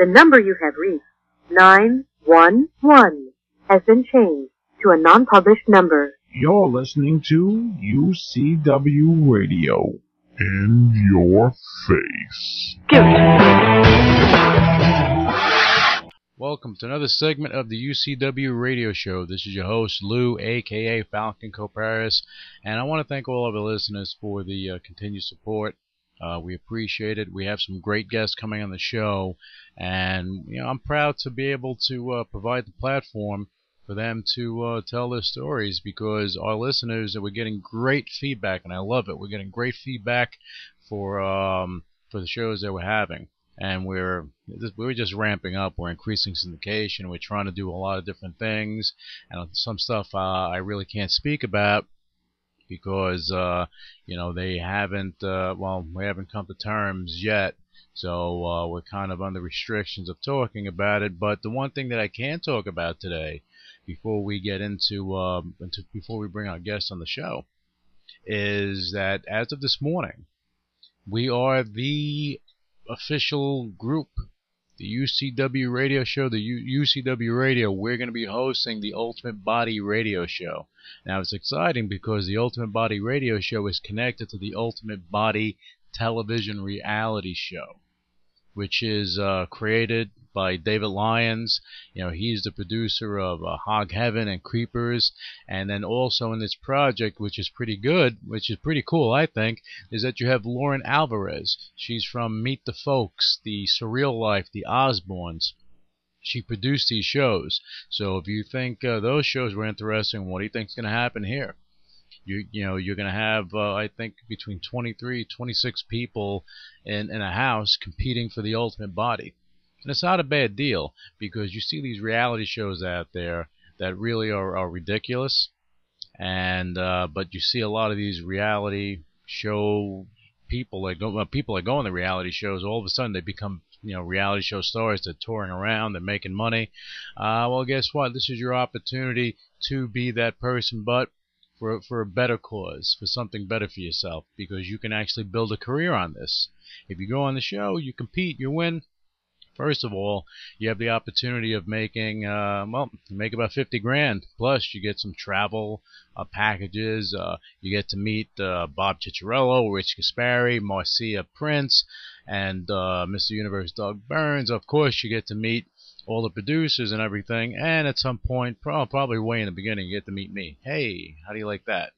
The number you have reached, 911, has been changed to a non-published number. You're listening to UCW Radio. In your face. Welcome to another segment of the UCW Radio Show. This is your host, Lou, a.k.a. Falcon Coparis, and I want to thank all of our listeners for the continued support. We appreciate it. We have some great guests coming on the show, and you know, I'm proud to be able to provide the platform for them to tell their stories, because our listeners, we're getting great feedback, and I love it. We're getting great feedback for the shows that we're having, and we're just ramping up. We're increasing syndication. We're trying to do a lot of different things, and some stuff I really can't speak about, because you know, they haven't we haven't come to terms yet, so we're kind of under restrictions of talking about it. But the one thing that I can talk about today, before we get into before we bring our guests on the show, is that as of this morning, we are the official group, the UCW Radio Show, the UCW Radio. We're going to be hosting the Ultimate Body Radio Show. Now, it's exciting because the Ultimate Body Radio Show is connected to the Ultimate Body Television Reality Show, which is created by David Lyons. You know, he's the producer of Hog Heaven and Creepers. And then also in this project, which is pretty good, which is pretty cool, I think, is that you have Lauren Alvarez. She's from Meet the Folks, The Surreal Life, The Osbournes. She produced these shows. So if you think those shows were interesting, what do you think's going to happen here? You know, you're going to have, I think, between 23, 26 people in a house competing for the Ultimate Body. And it's not a bad deal, because you see these reality shows out there that really are ridiculous, and but you see a lot of these reality show people that go on the reality shows. All of a sudden, they become, you know, reality show stars. They're touring around. They're making money. Well, guess what? This is your opportunity to be that person, but for a better cause, for something better for yourself, because you can actually build a career on this. If you go on the show, you compete, you win. First of all, you have the opportunity of making, you make about $50,000. Plus, you get some travel packages. You get to meet Bob Cicciarello, Rich Gasparri, Marcia Prince, and Mr. Universe Doug Burns. Of course, you get to meet all the producers and everything. And at some point, probably way in the beginning, you get to meet me. Hey, how do you like that?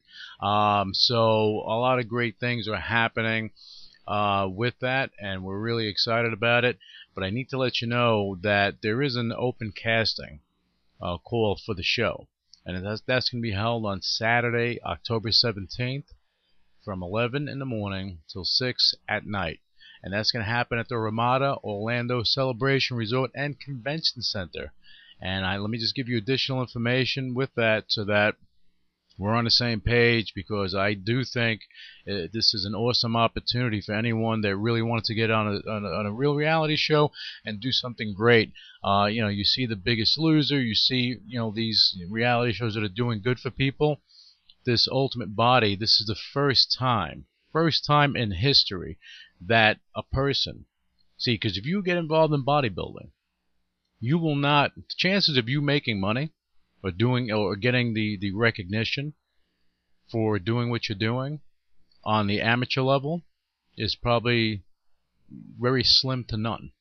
So a lot of great things are happening with that, and we're really excited about it. But I need to let you know that there is an open casting call for the show. And that's going to be held on Saturday, October 17th, from 11 in the morning till 6 at night. And that's going to happen at the Ramada Orlando Celebration Resort and Convention Center. And let me just give you additional information with that, so that we're on the same page, because I do think this is an awesome opportunity for anyone that really wants to get on a real reality show and do something great. You know, you see The Biggest Loser, you see, you know, these reality shows that are doing good for people. This Ultimate Body, this is the first time in history that a person, see, because if you get involved in bodybuilding, you will not, the chances of you making money, or doing, or getting the recognition for doing what you're doing on the amateur level, is probably very slim to none.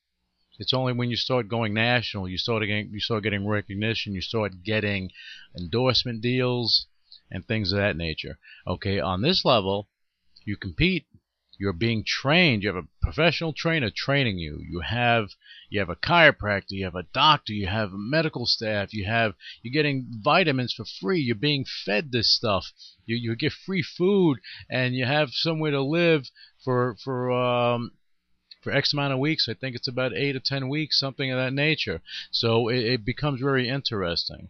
It's only when you start going national, you start getting recognition, you start getting endorsement deals and things of that nature. Okay, on this level, you compete. You're being trained. You have a professional trainer training you. You have a chiropractor. You have a doctor. You have medical staff. You're getting vitamins for free. You're being fed this stuff. You get free food, and you have somewhere to live for X amount of weeks. I think it's about 8 or 10 weeks, something of that nature. So it becomes very interesting.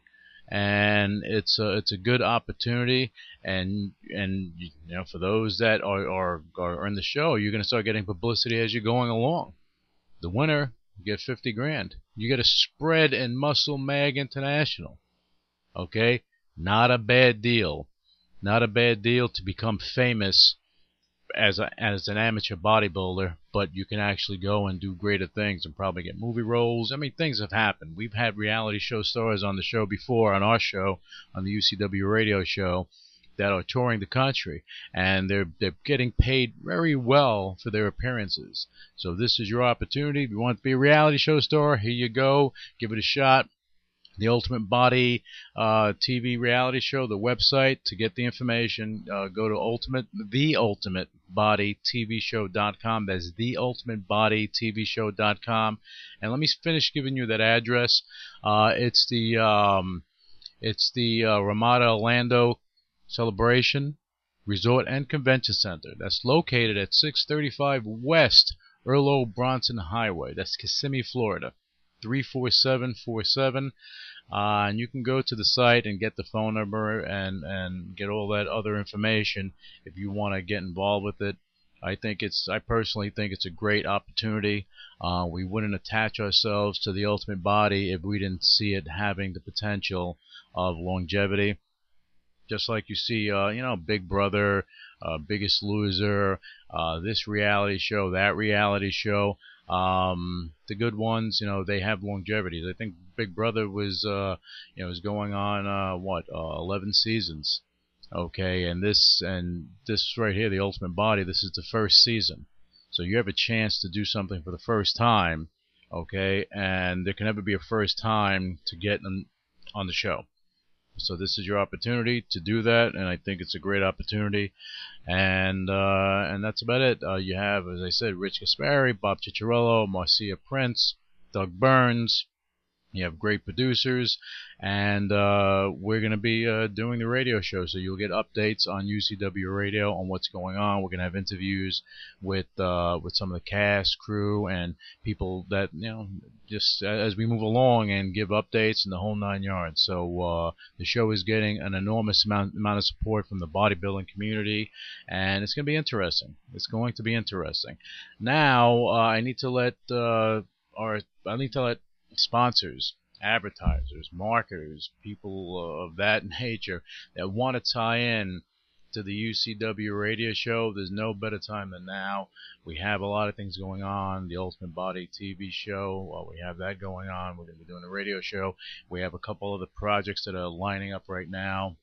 And it's a good opportunity, and you know, for those that are in the show, you're going to start getting publicity as you're going along. The winner, you get $50,000. You get a spread in Muscle Mag International. Okay, not a bad deal to become famous as an amateur bodybuilder, but you can actually go and do greater things and probably get movie roles. I mean, things have happened. We've had reality show stars on the show before, on our show, on the UCW radio show, that are touring the country, and they're getting paid very well for their appearances. So this is your opportunity. If you want to be a reality show star, here you go. Give it a shot. The Ultimate Body TV reality show, the website, to get the information, go to theultimatebodytvshow.com. That's theultimatebodytvshow.com. And let me finish giving you that address. It's the Ramada Orlando Celebration Resort and Convention Center. That's located at 635 West Erlo Bronson Highway. That's Kissimmee, Florida, 34747, and you can go to the site and get the phone number and get all that other information if you want to get involved with it. I personally think it's a great opportunity. We wouldn't attach ourselves to the Ultimate Body if we didn't see it having the potential of longevity. Just like you see, Big Brother, Biggest Loser, this reality show, that reality show. The good ones, they have longevity. I think Big Brother was going on 11 seasons, okay? And this right here, the Ultimate Body, this is the first season, so you have a chance to do something for the first time, okay? And there can never be a first time to get them on the show. So this is your opportunity to do that, and I think it's a great opportunity. And that's about it. You have, as I said, Rich Gasparri, Bob Cicciarello, Marcia Prince, Doug Burns. You have great producers, and we're going to be doing the radio show, so you'll get updates on UCW Radio on what's going on. We're going to have interviews with some of the cast, crew, and people that, just as we move along, and give updates and the whole nine yards. So the show is getting an enormous amount of support from the bodybuilding community, and it's going to be interesting. It's going to be interesting. Now, I need to let sponsors, advertisers, marketers, people of that nature that want to tie in to the UCW radio show. There's no better time than now. We have a lot of things going on. The Ultimate Body TV show, we have that going on. We're going to be doing a radio show. We have a couple other projects that are lining up right now,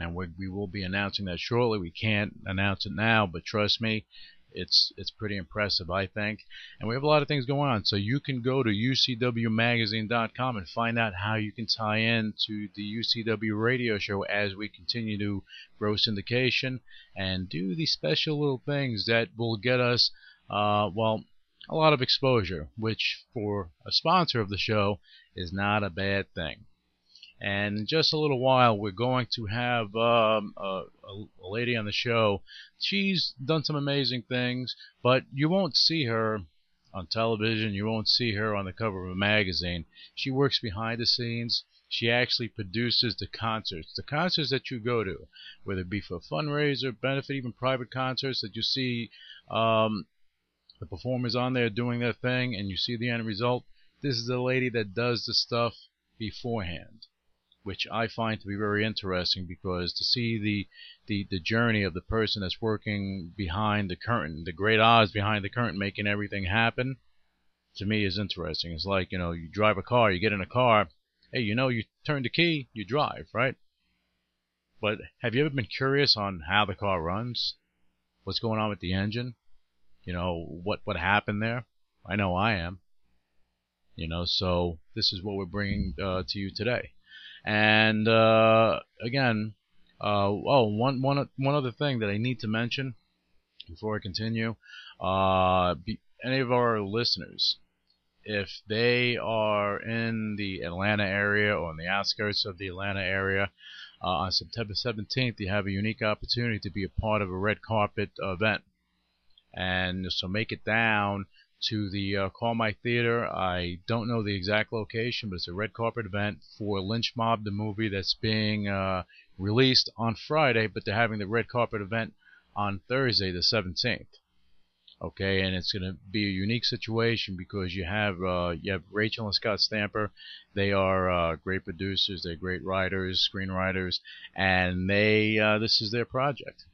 and we will be announcing that shortly. We can't announce it now, but trust me, it's pretty impressive, I think. And we have a lot of things going on. So you can go to ucwmagazine.com and find out how you can tie in to the UCW radio show as we continue to grow syndication and do these special little things that will get us, a lot of exposure, which for a sponsor of the show is not a bad thing. And in just a little while, we're going to have a lady on the show. She's done some amazing things, but you won't see her on television. You won't see her on the cover of a magazine. She works behind the scenes. She actually produces the concerts. The concerts that you go to, whether it be for a fundraiser, benefit, even private concerts that you see the performers on there doing their thing, and you see the end result. This is the lady that does the stuff beforehand, which I find to be very interesting, because to see the journey of the person that's working behind the curtain, the great Oz behind the curtain, making everything happen, to me is interesting. It's like, you drive a car, you get in a car, hey, you turn the key, you drive, right? But have you ever been curious on how the car runs? What's going on with the engine? What happened there? I know I am. So this is what we're bringing to you today. And one other thing that I need to mention before I continue, any of our listeners, if they are in the Atlanta area or in the outskirts of the Atlanta area, on September 17th, you have a unique opportunity to be a part of a red carpet event. And so make it down to the Carmike Theater. I don't know the exact location, but it's a red carpet event for Lynch Mob, the movie that's being released on Friday, but they're having the red carpet event on Thursday the 17th. Okay, and it's going to be a unique situation because you have Rachel and Scott Stamper. They are great producers, they're great writers, screenwriters, and this is their project.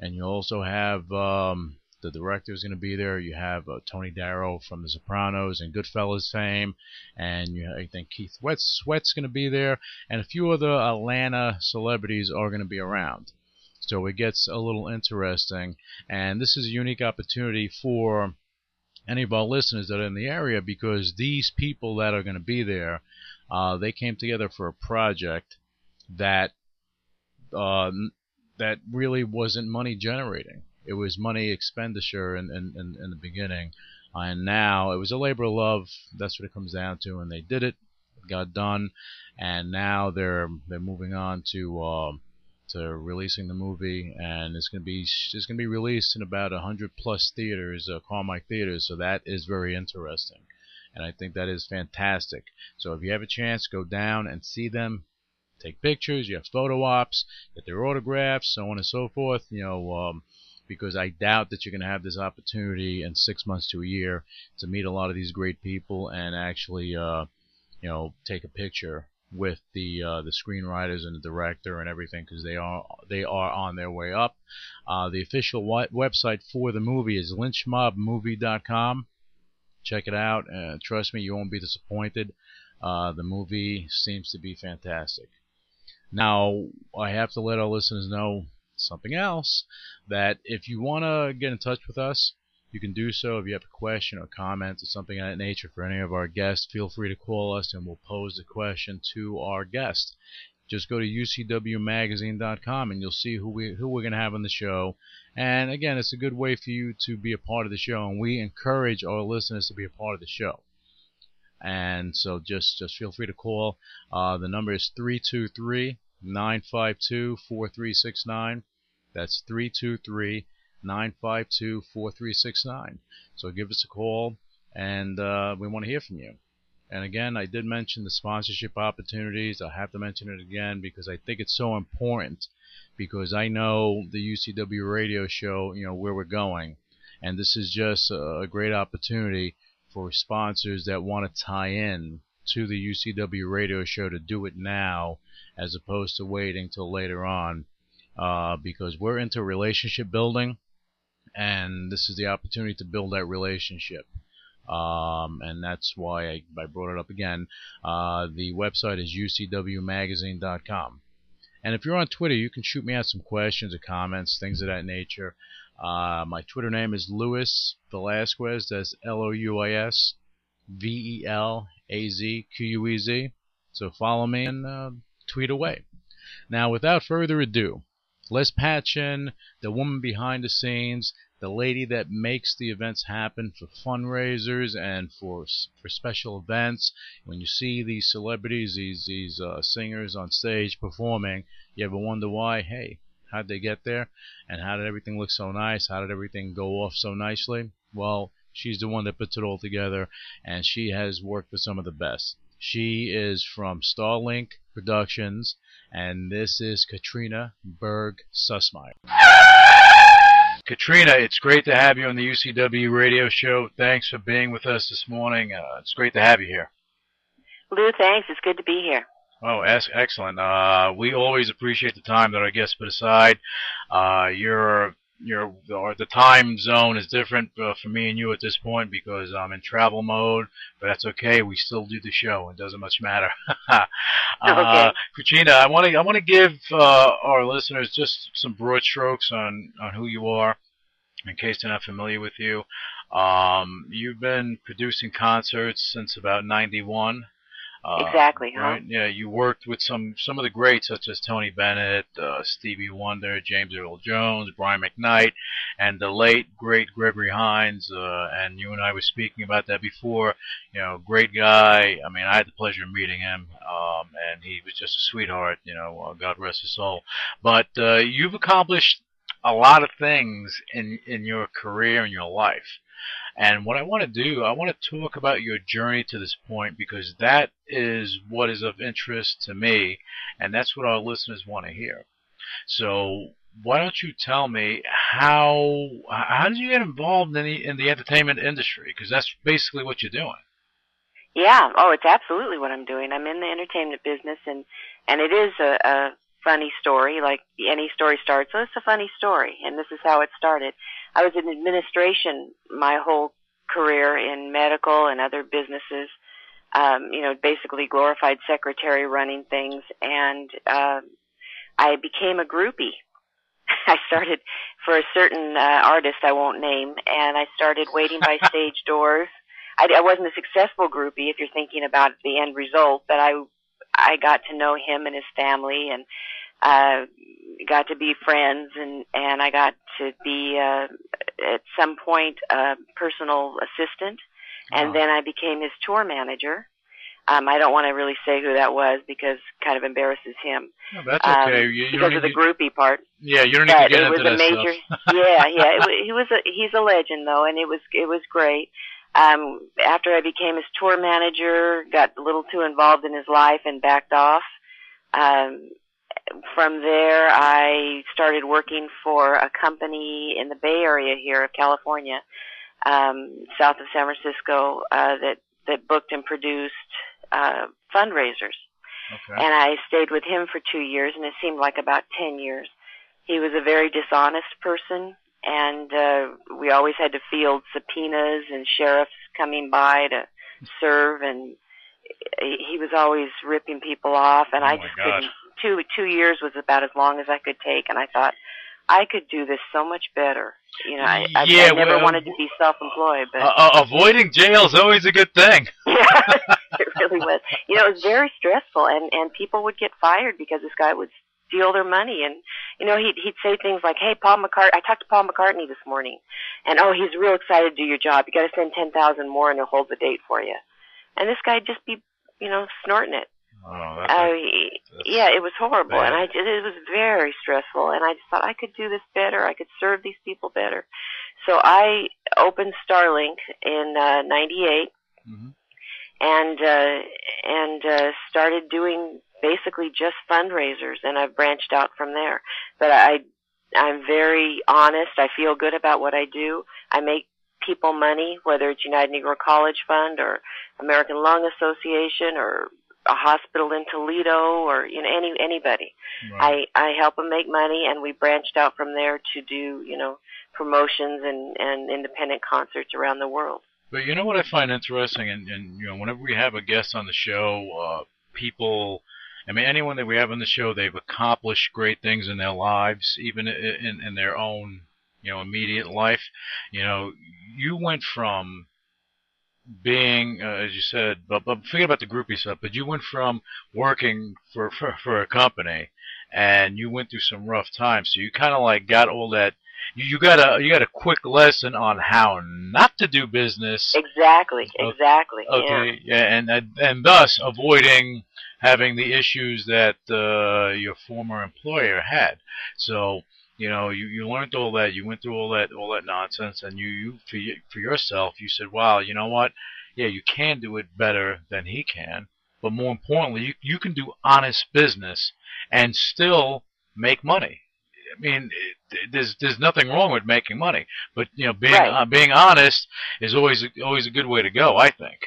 And you also have the director is going to be there. You have Tony Darrow from The Sopranos and Goodfellas fame, and I think Keith Sweat's going to be there, and a few other Atlanta celebrities are going to be around. So it gets a little interesting, and this is a unique opportunity for any of our listeners that are in the area, because these people that are going to be there, they came together for a project that that really wasn't money generating. It was money expenditure in the beginning, and now it was a labor of love. That's what it comes down to, and they did it, got done, and now they're moving on to releasing the movie, and it's going to be released in about 100+ theaters, Carmike theaters. So that is very interesting, and I think that is fantastic. So if you have a chance, go down and see them. Take pictures. You have photo ops. Get their autographs, so on and so forth. You know. Because I doubt that you're going to have this opportunity in 6 months to a year to meet a lot of these great people and actually, take a picture with the screenwriters and the director and everything, because they are on their way up. The official website for the movie is lynchmobmovie.com. Check it out. Trust me, you won't be disappointed. The movie seems to be fantastic. Now, I have to let our listeners know something else, that if you want to get in touch with us, you can do so. If you have a question or comment or something of that nature for any of our guests, feel free to call us and we'll pose the question to our guest. Just go to ucwmagazine.com and you'll see who we're going to have on the show. And again, it's a good way for you to be a part of the show, and we encourage our listeners to be a part of the show. And so just feel free to call. The number is 323-952-4369. That's 323-952-4369. So give us a call, and we want to hear from you. And again, I did mention the sponsorship opportunities. I have to mention it again because I think it's so important, because I know the UCW radio show, where we're going, and this is just a great opportunity for sponsors that want to tie in to the UCW radio show to do it now as opposed to waiting till later on. Because we're into relationship building, and this is the opportunity to build that relationship. And that's why I brought it up again. The website is ucwmagazine.com. And if you're on Twitter, you can shoot me out some questions or comments, things of that nature. My Twitter name is Luis Velasquez. That's LouisVelazquez. So follow me and tweet away. Now, without further ado, Les Patchen, the woman behind the scenes, the lady that makes the events happen for fundraisers and for special events. When you see these celebrities, these singers on stage performing, you ever wonder why? Hey, how'd they get there? And how did everything look so nice? How did everything go off so nicely? Well, she's the one that puts it all together, and she has worked with some of the best. She is from Starlink Productions, and this is Katrina Berg-Sussmeier. Katrina, it's great to have you on the UCW radio show. Thanks for being with us this morning. It's great to have you here. Lou, thanks. It's good to be here. Oh, excellent. We always appreciate the time that our guests put aside. The time zone is different for me and you at this point because I'm in travel mode, but that's okay. We still do the show. It doesn't much matter. Okay. Katrina, I want to give our listeners just some broad strokes on who you are, in case they're not familiar with you. You've been producing concerts since about '91. Exactly, huh? Right? Yeah, you worked with some of the greats, such as Tony Bennett, Stevie Wonder, James Earl Jones, Brian McKnight, and the late, great Gregory Hines. And you and I were speaking about that before. Great guy. I mean, I had the pleasure of meeting him, and he was just a sweetheart, God rest his soul. But you've accomplished a lot of things in your career and your life. And what I want to do, I want to talk about your journey to this point, because that is what is of interest to me, and that's what our listeners want to hear. So why don't you tell me how did you get involved in the entertainment industry? Because that's basically what you're doing. Yeah, it's absolutely what I'm doing. I'm in the entertainment business, and it is a funny story, like any story starts, oh, it's a funny story, and this is how it started. I was in administration my whole career in medical and other businesses, you know, basically glorified secretary running things, and I became a groupie. I started for a certain artist I won't name, and I started waiting by stage doors. I wasn't a successful groupie if you're thinking about the end result, but I got to know him and his family, and got to be friends, and I got to be at some point a personal assistant, and then I became his tour manager. I don't want to really say who that was because it kind of embarrasses him. No, that's okay. Because of the groupie part. Yeah, you don't need to get into that stuff. Yeah. He's a legend though, and it was great. After I became his tour manager, got a little too involved in his life and backed off. From there, I started working for a company in the Bay Area here of California, south of San Francisco, that booked and produced fundraisers. Okay. And I stayed with him for 2 years, and it seemed like about 10 years. He was a very dishonest person, and we always had to field subpoenas and sheriffs coming by to serve, and he was always ripping people off, and I just couldn't. Two years was about as long as I could take, and I thought I could do this so much better. You know, I never wanted to be self-employed. But avoiding jail is always a good thing. Yeah, it really was. You know, it was very stressful, and people would get fired because this guy would steal their money, and you know, he'd say things like, "Hey, Paul McCartney." I talked to Paul McCartney this morning, and oh, he's real excited to do your job. You got to send 10,000 more, and he'll hold the date for you. And this guy'd just be, you know, snorting it. Oh, it was horrible, bad. And it was very stressful, and I just thought I could do this better. I could serve these people better. So I opened Starlink in 98, mm-hmm. and started doing basically just fundraisers, and I've branched out from there. But I'm very honest. I feel good about what I do. I make people money, whether it's United Negro College Fund or American Lung Association or a hospital in Toledo, or you know, anybody. Right. I help them make money, and we branched out from there to do, you know, promotions and independent concerts around the world. But you know what I find interesting, and you know, whenever we have a guest on the show, people, I mean, anyone that we have on the show, they've accomplished great things in their lives, even in their own, you know, immediate life. You know, you went from being, as you said, but forget about the groupie stuff, but you went from working for a company, and you went through some rough times, so you kind of like got all that, you got a quick lesson on how not to do business. Exactly. Okay, yeah. And thus avoiding having the issues that your former employer had. So you know, you learned all that, you went through all that nonsense, and you for yourself, you said, wow, you know what, yeah, you can do it better than he can, but more importantly, you can do honest business and still make money. I mean, there's nothing wrong with making money, but you know, being right. Being honest is always a good way to go, I think.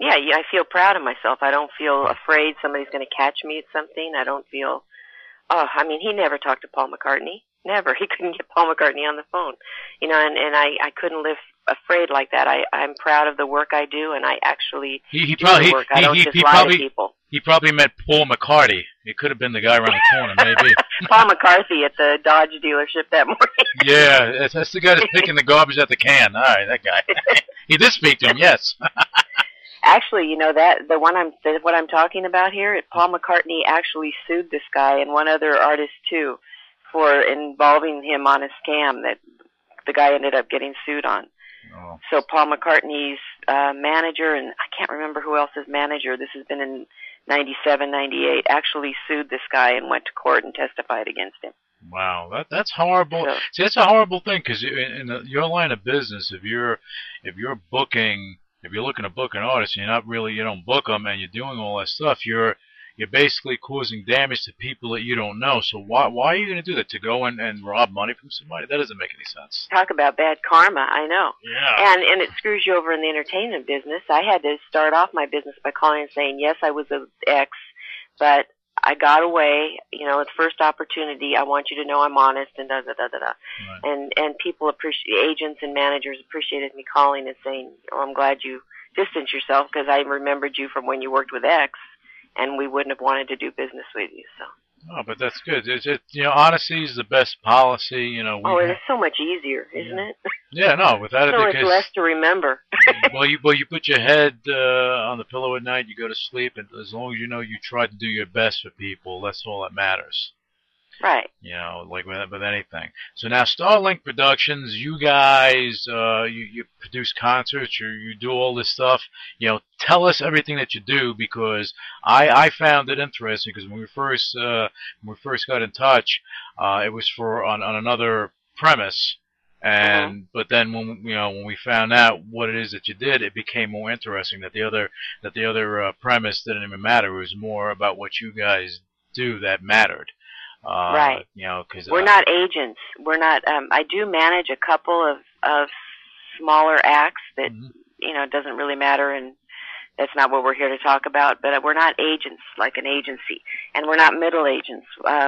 Yeah, I feel proud of myself. I don't feel afraid somebody's going to catch me at something. I don't feel, he never talked to Paul McCartney. Never. He couldn't get Paul McCartney on the phone. You know, and I couldn't live afraid like that. I'm proud of the work I do, and I actually do the work. I don't just lie to people. He probably met Paul McCartney. It could have been the guy around the corner, maybe. Paul McCarthy at the Dodge dealership that morning. Yeah, that's the guy that's picking the garbage out the can. All right, that guy. He did speak to him, yes. Actually, you know, what I'm talking about here, Paul McCartney actually sued this guy and one other artist too for involving him on a scam that the guy ended up getting sued on. Oh. So Paul McCartney's manager, and I can't remember who else's manager, this has been in 97, 98, actually sued this guy and went to court and testified against him. Wow, that's horrible. So, see, that's a horrible thing, because in your line of business, if you're booking... If you're looking to book an artist and you don't book them, and you're doing all that stuff, you're basically causing damage to people that you don't know. So why are you going to do that? To go and rob money from somebody? That doesn't make any sense. Talk about bad karma, I know. Yeah. And it screws you over in the entertainment business. I had to start off my business by calling and saying, yes, I was an ex, but I got away, you know, at first opportunity, I want you to know I'm honest, and da-da-da-da-da. Right. And people appreciate, agents and managers appreciated me calling and saying, oh, I'm glad you distanced yourself because I remembered you from when you worked with X, and we wouldn't have wanted to do business with you, so. Oh, but that's good. It's just, you know, honesty is the best policy, you know. Oh, and it's so much easier, isn't it? Yeah, no, without it, because... so much less to remember. well, you put your head on the pillow at night, you go to sleep, and as long as you know you try to do your best for people, that's all that matters. Right. You know, like with anything. So now, Starlink Productions, you guys, you produce concerts, you do all this stuff. You know, tell us everything that you do, because I found it interesting, because when we first got in touch, it was for on another premise, and but then when we found out what it is that you did, it became more interesting. That the other premise didn't even matter. It was more about what you guys do that mattered. Right. You know, cause, we're not agents. We're not. I do manage a couple of smaller acts that you know, doesn't really matter, and that's not what we're here to talk about. But we're not agents like an agency, and we're not middle agents.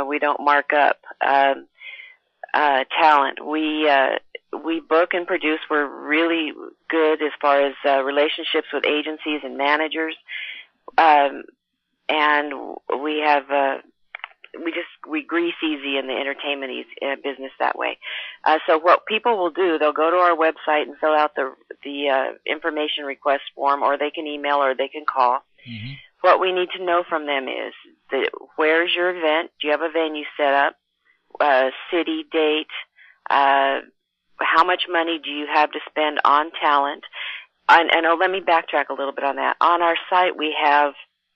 We don't mark up talent. We book and produce. We're really good as far as relationships with agencies and managers, and we have. We grease easy in the entertainment business that way. So what people will do, they'll go to our website and fill out the information request form, or they can email or they can call. Mm-hmm. What we need to know from them is where's your event? Do you have a venue set up? City, date? How much money do you have to spend on talent? And let me backtrack a little bit on that. On our site, we have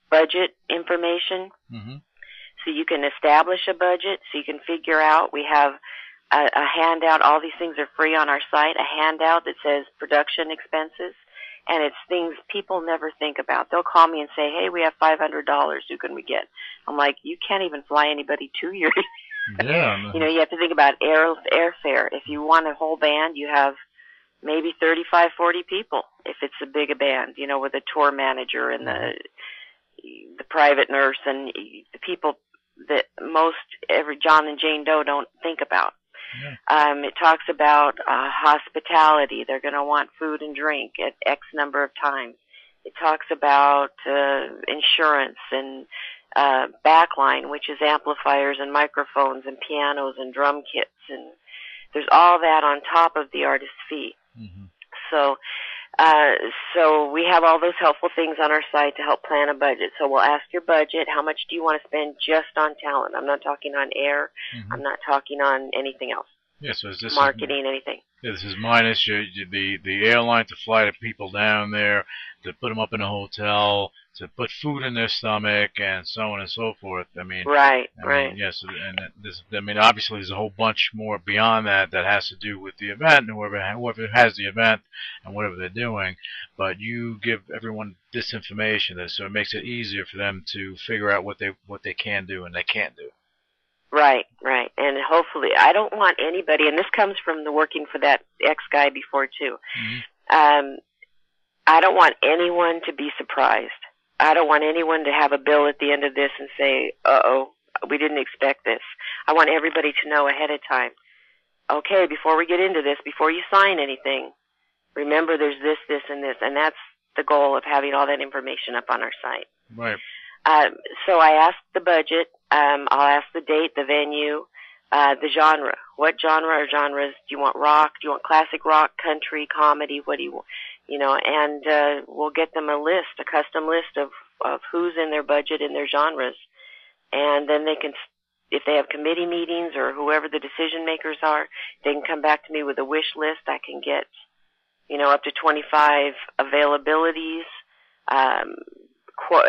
budget information. Mm-hmm. So you can establish a budget, so you can figure out. We have a handout. All these things are free on our site, a handout that says production expenses, and it's things people never think about. They'll call me and say, hey, we have $500. Who can we get? I'm like, you can't even fly anybody to your yeah. You know, you have to think about airfare. If you want a whole band, you have maybe 35, 40 people if it's a big band, you know, with a tour manager and the private nurse and the people that most every John and Jane Doe don't think about. Yeah. It talks about hospitality. They're going to want food and drink at X number of times. It talks about insurance and backline, which is amplifiers and microphones and pianos and drum kits. And there's all that on top of the artist fee. Mm-hmm. So we have all those helpful things on our site to help plan a budget. So we'll ask your budget, how much do you want to spend just on talent? I'm not talking on air. Mm-hmm. I'm not talking on anything else. Yeah, so is this marketing, anything. Yeah, this is minus the airline to fly the people down there, to put them up in a hotel, to put food in their stomach, and so on and so forth. I mean, right. Yes, and this, I mean, obviously, there's a whole bunch more beyond that that has to do with the event, and whoever has the event and whatever they're doing. But you give everyone this information, so it makes it easier for them to figure out what they can do and they can't do. Right. And hopefully, I don't want anybody, and this comes from the working for that ex guy before, too. Mm-hmm. I don't want anyone to be surprised. I don't want anyone to have a bill at the end of this and say, uh-oh, we didn't expect this. I want everybody to know ahead of time, okay, before we get into this, before you sign anything, remember there's this, this, and this. And that's the goal of having all that information up on our site. Right. So I ask the budget. I'll ask the date, the venue, the genre. What genre or genres do you want? Rock? Do you want classic rock, country, comedy? What do you want? You know, and we'll get them a list, a custom list of who's in their budget and their genres, and then they can, if they have committee meetings or whoever the decision makers are, they can come back to me with a wish list. I can get, you know, up to 25 availabilities.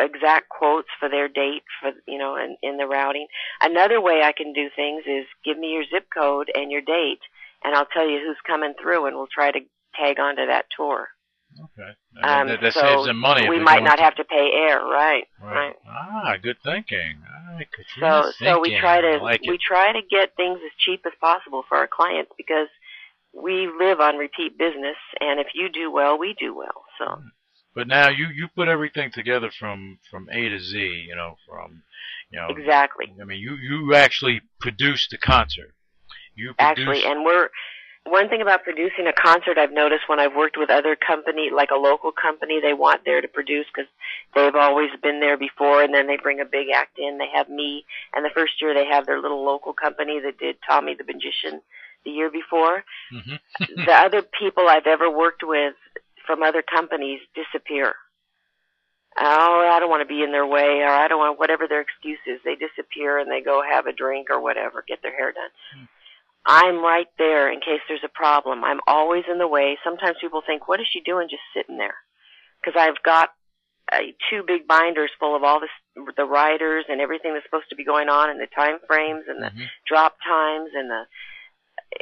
Exact quotes for their date, for, you know, in the routing. Another way I can do things is give me your zip code and your date, and I'll tell you who's coming through, and we'll try to tag onto that tour. Okay. That so saves them money. We might not have to pay air, right? Ah, good thinking. Katrina's thinking. So we try to get things as cheap as possible for our clients, because we live on repeat business, and if you do well, we do well. So. But now you put everything together from A to Z, exactly. I mean, you actually produced the concert. Actually, and one thing about producing a concert I've noticed when I've worked with other company, like a local company, they want there to produce because they've always been there before, and then they bring a big act in. They have me, and the first year they have their little local company that did Tommy the Magician the year before. Mm-hmm. The other people I've ever worked with from other companies disappear. Oh, I don't want to be in their way, or I don't want whatever their excuse is. They disappear and they go have a drink or whatever, get their hair done. Mm-hmm. I'm right there in case there's a problem. I'm always in the way. Sometimes people think, what is she doing just sitting there? Because I've got two big binders full of all this, the writers and everything that's supposed to be going on, and the time frames and the mm-hmm. drop times, and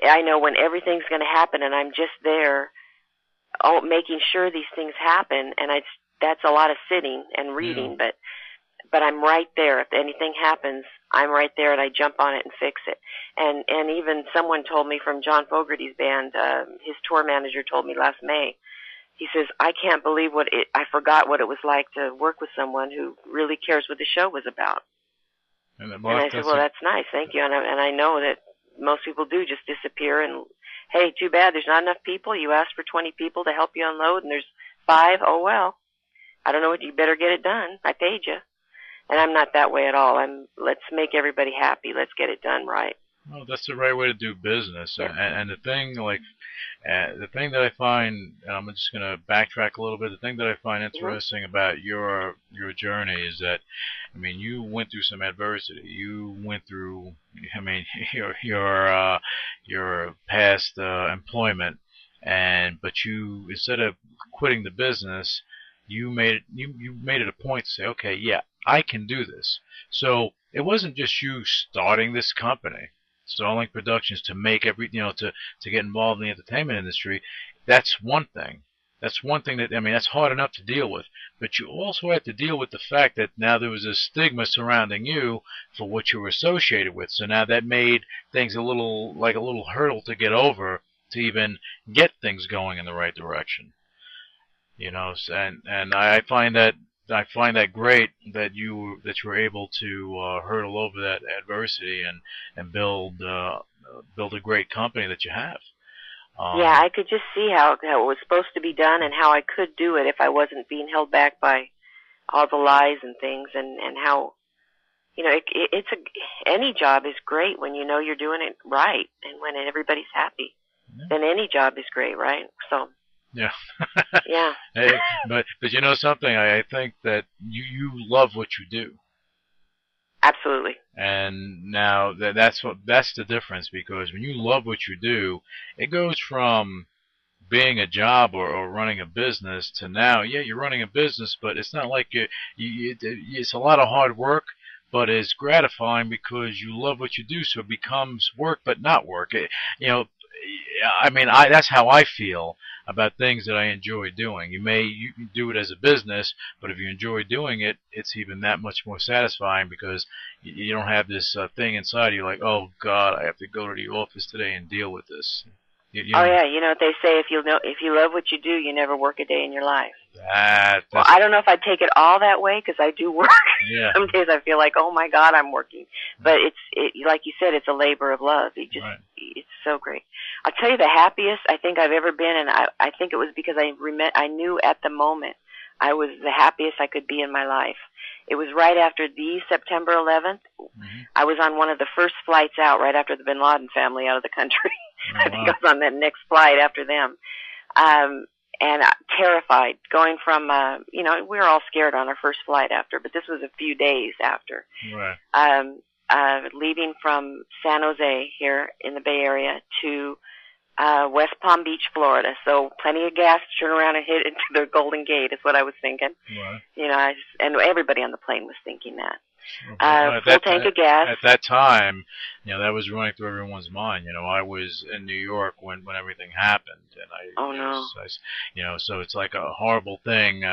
I know when everything's going to happen, and I'm just there making sure these things happen, and that's a lot of sitting and reading, mm-hmm. But I'm right there. If anything happens, I'm right there, and I jump on it and fix it. And even someone told me from John Fogerty's band, his tour manager told me last May, he says, I can't believe I forgot what it was like to work with someone who really cares what the show was about. And I said, well, that's nice. Thank you. And I know that most people do just disappear, and, hey, too bad. There's not enough people. You asked for 20 people to help you unload, and there's 5. Oh, well, I don't know what, you better get it done. I paid you. And I'm not that way at all. Let's make everybody happy. Let's get it done right. Well, that's the right way to do business. Yeah. And the thing that I find, and I'm just going to backtrack a little bit, the thing that I find interesting mm-hmm. about your journey is that, I mean, you went through some adversity. You went through, I mean, your past employment, but you, instead of quitting the business, you made it a point to say, okay, yeah, I can do this. So it wasn't just you starting this company, Starlink Productions, to make to get involved in the entertainment industry. That's one thing. That's one thing that, I mean, that's hard enough to deal with. But you also had to deal with the fact that now there was a stigma surrounding you for what you were associated with. So now that made things a little hurdle to get over to even get things going in the right direction. And I find that great that you were able to hurdle over that adversity and build a great company that you have. Yeah, I could just see how it was supposed to be done and how I could do it if I wasn't being held back by all the lies and things, and how, any job is great when you know you're doing it right and when everybody's happy. Yeah. Then any job is great, right? So. Yeah. Yeah. Hey, but you know something? I think that you love what you do. Absolutely. And now that's the difference, because when you love what you do, it goes from being a job or running a business to now, yeah, you're running a business, but it's not like it's a lot of hard work, but it's gratifying because you love what you do, so it becomes work but not work. That's how I feel about things that I enjoy doing. You can do it as a business, but if you enjoy doing it, it's even that much more satisfying, because you don't have this thing inside you like, oh God, I have to go to the office today and deal with this. What they say, if you love what you do, you never work a day in your life. Well, I don't know if I take it all that way, because I do work. Yeah. Some days I feel like, oh my God, I'm working. But it's like you said, it's a labor of love. It's so great. I'll tell you the happiest I think I've ever been, and I think it was because I knew at the moment I was the happiest I could be in my life. It was right after the September 11th. Mm-hmm. I was on one of the first flights out right after the Bin Laden family out of the country. Oh, wow. I think I was on that next flight after them. And terrified, going from, we were all scared on our first flight after, but this was a few days after. Right. Leaving from San Jose here in the Bay Area to West Palm Beach, Florida. So plenty of gas to turn around and hit into the Golden Gate is what I was thinking. Right. And everybody on the plane was thinking that. Full tank of gas. At that time, that was running through everyone's mind. I was in New York when everything happened, and I so it's like a horrible thing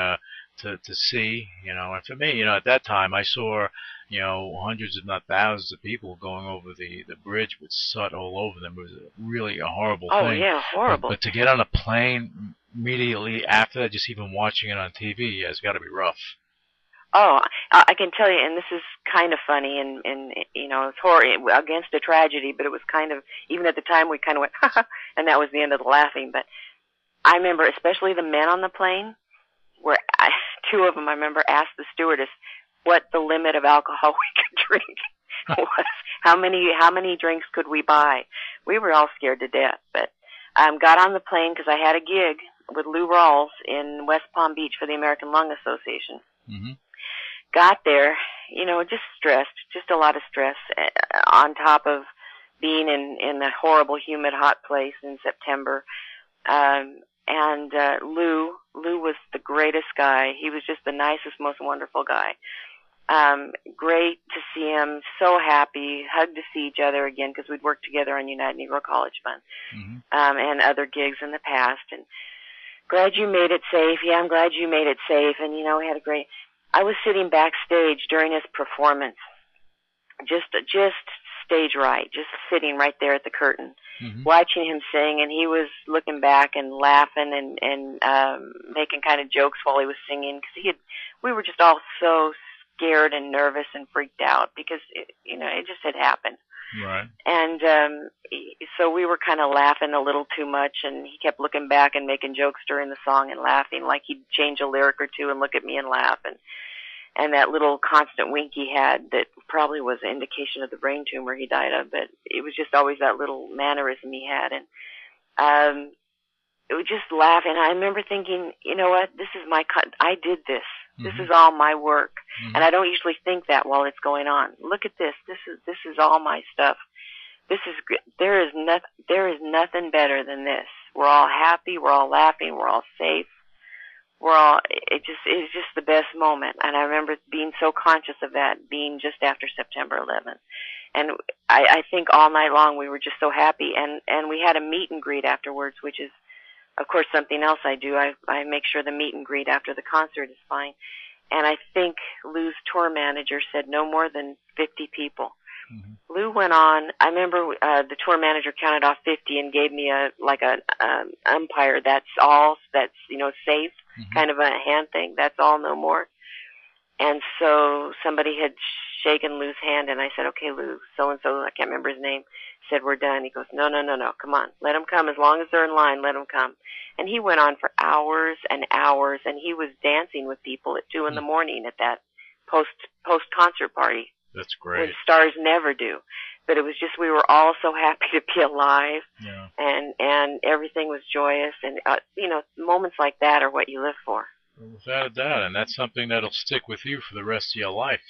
to see, you know. And for me, you know, at that time, I saw, you know, hundreds if not thousands of people going over the bridge with soot all over them. It was really a horrible thing. Oh, yeah, horrible. But to get on a plane immediately after that, just even watching it on TV, yeah, it's got to be rough. Oh, I can tell you, and this is kind of funny, and you know, it's horror against a tragedy, but it was kind of, even at the time, we kind of went, ha ha, and that was the end of the laughing. But I remember, especially the men on the plane, where two of them, I remember, asked the stewardess what the limit of alcohol we could drink was. How many drinks could we buy? We were all scared to death, but got on the plane because I had a gig with Lou Rawls in West Palm Beach for the American Lung Association. Mm-hmm. Got there, you know, just stressed, just a lot of stress on top of being in a horrible, humid, hot place in September. Lou was the greatest guy. He was just the nicest, most wonderful guy. Great to see him, so happy, hugged to see each other again because we'd worked together on United Negro College Fund, mm-hmm. And other gigs in the past. And glad you made it safe. Yeah, I'm glad you made it safe. And, you know, we had a great... I was sitting backstage during his performance, just stage right, just sitting right there at the curtain, mm-hmm. watching him sing, and he was looking back and laughing and making kind of jokes while he was singing because we were just all so scared and nervous and freaked out because it just had happened. Right. And so we were kind of laughing a little too much, and he kept looking back and making jokes during the song and laughing, like he'd change a lyric or two and look at me and laugh. And that little constant wink he had that probably was an indication of the brain tumor he died of, but it was just always that little mannerism he had. And it was just laughing. I remember thinking, you know what, this is my I did this. Mm-hmm. This is all my work, mm-hmm. and I don't usually think that while it's going on. Look at this. This is all my stuff. This is good. There is nothing better than this. We're all happy. We're all laughing. We're all safe. It's just the best moment. And I remember being so conscious of that, being just after September 11th, and I think all night long we were just so happy. And we had a meet and greet afterwards, which is, of course, something else I do. I make sure the meet and greet after the concert is fine. And I think Lou's tour manager said no more than 50 people. Mm-hmm. Lou went on. I remember the tour manager counted off 50 and gave me an umpire. That's all. That's, you know, safe, mm-hmm. kind of a hand thing. That's all, no more. And so somebody had shaken Lou's hand, and I said, okay, Lou, so-and-so, I can't remember his name, said, we're done. He goes, no, come on. Let them come. As long as they're in line, let them come. And he went on for hours and hours, and he was dancing with people at 2 in the morning at that post-concert party. That's great. Which stars never do. But it was just, we were all so happy to be alive, yeah. and everything was joyous. And, you know, moments like that are what you live for. Without a doubt, and that's something that'll stick with you for the rest of your life.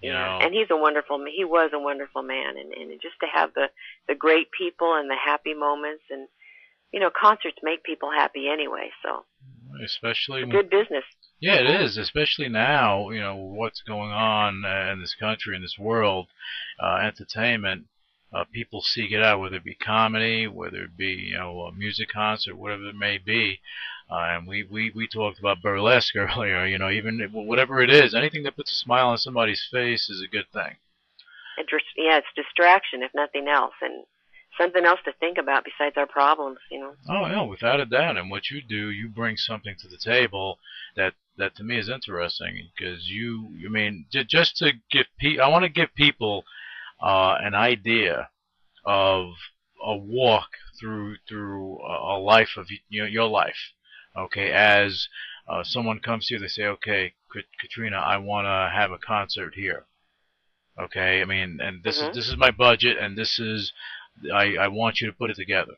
You know. And he was a wonderful man, and just to have the great people and the happy moments, and you know, concerts make people happy anyway. So, especially good business. Yeah, it is, especially now. You know what's going on in this country, in this world, entertainment. People seek it out, whether it be comedy, whether it be a music concert, whatever it may be. And we talked about burlesque earlier. You know, even whatever it is, anything that puts a smile on somebody's face is a good thing. Yeah, it's distraction, if nothing else, and something else to think about besides our problems. You know. Oh yeah, without a doubt. And what you do, you bring something to the table that to me is interesting because I mean, just to give I want to give people an idea of a walk through a life of your life. Okay, as someone comes to you, they say, okay, Katrina, I want to have a concert here. Okay, I mean, and this, mm-hmm. this is my budget, and this is, I want you to put it together.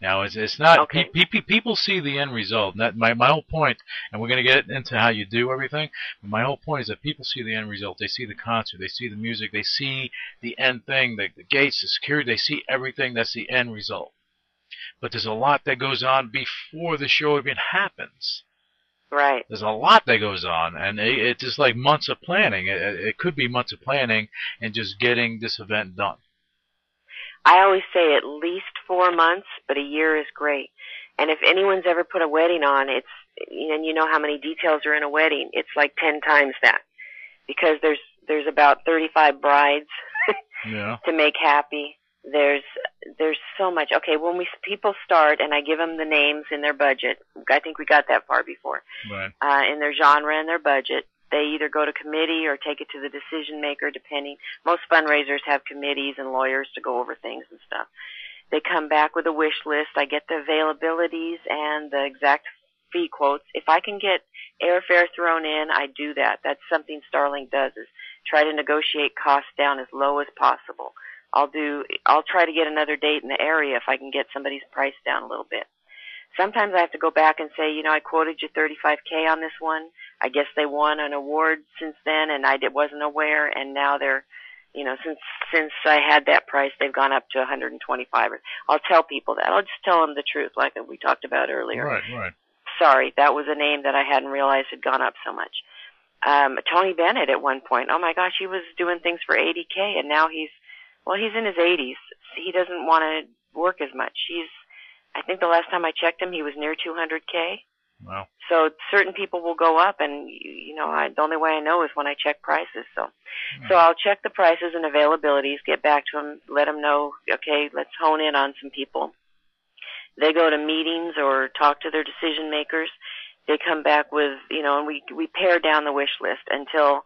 Now, it's not, okay. People see the end result. And that, my whole point, and we're going to get into how you do everything, but my whole point is that people see the end result. They see the concert, they see the music, they see the end thing, the gates, the security, they see everything. That's the end result. But there's a lot that goes on before the show even happens. Right. There's a lot that goes on, and it's just like months of planning. It could be months of planning and just getting this event done. I always say at least 4 months, but a year is great. And if anyone's ever put a wedding on, it's and you know how many details are in a wedding, it's like 10 times that, because there's about 35 brides yeah. to make happy. There's so much. Okay, when people start, and I give them the names and their budget, I think we got that far before, right. And their genre and their budget, they either go to committee or take it to the decision maker, depending. Most fundraisers have committees and lawyers to go over things and stuff. They come back with a wish list. I get the availabilities and the exact fee quotes. If I can get airfare thrown in, I do that. That's something Starlink does, is try to negotiate costs down as low as possible. I'll try to get another date in the area if I can get somebody's price down a little bit. Sometimes I have to go back and say, you know, I quoted you $35K on this one. I guess they won an award since then, and I wasn't aware, and now they're, you know, since I had that price, they've gone up to 125. I'll tell people that. I'll just tell them the truth, like we talked about earlier. Right, right. Sorry, that was a name that I hadn't realized had gone up so much. Tony Bennett at one point, oh my gosh, he was doing things for $80K, and now he's in his 80s. He doesn't want to work as much. I think the last time I checked him, he was near 200K. Wow. So certain people will go up, and you know, the only way I know is when I check prices. So I'll check the prices and availabilities, get back to them, let them know, okay, let's hone in on some people. They go to meetings or talk to their decision makers. They come back with, you know, and we pare down the wish list until,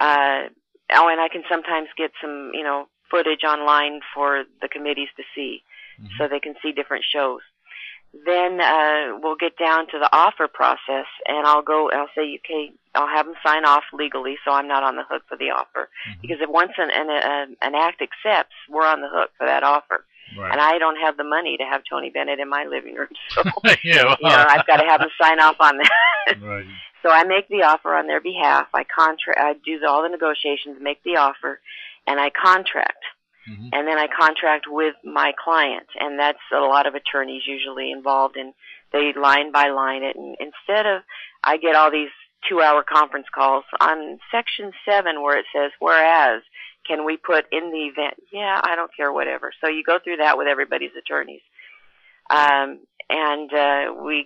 and I can sometimes get some, you know, footage online for the committees to see, mm-hmm. so they can see different shows. Then we'll get down to the offer process, and I'll say, okay, I'll have them sign off legally, so I'm not on the hook for the offer. Mm-hmm. Because if once an act accepts, we're on the hook for that offer. Right. And I don't have the money to have Tony Bennett in my living room, so yeah, well. You know, I've got to have them sign off on that. Right. So I make the offer on their behalf. I do all the negotiations, make the offer, and I contract. Mm-hmm. And then I contract with my client, and that's a lot of attorneys usually involved, and they line by line it. And instead of, I get all these 2-hour conference calls on section 7 where it says, whereas, can we put in the event? Yeah, I don't care, whatever. So you go through that with everybody's attorneys. We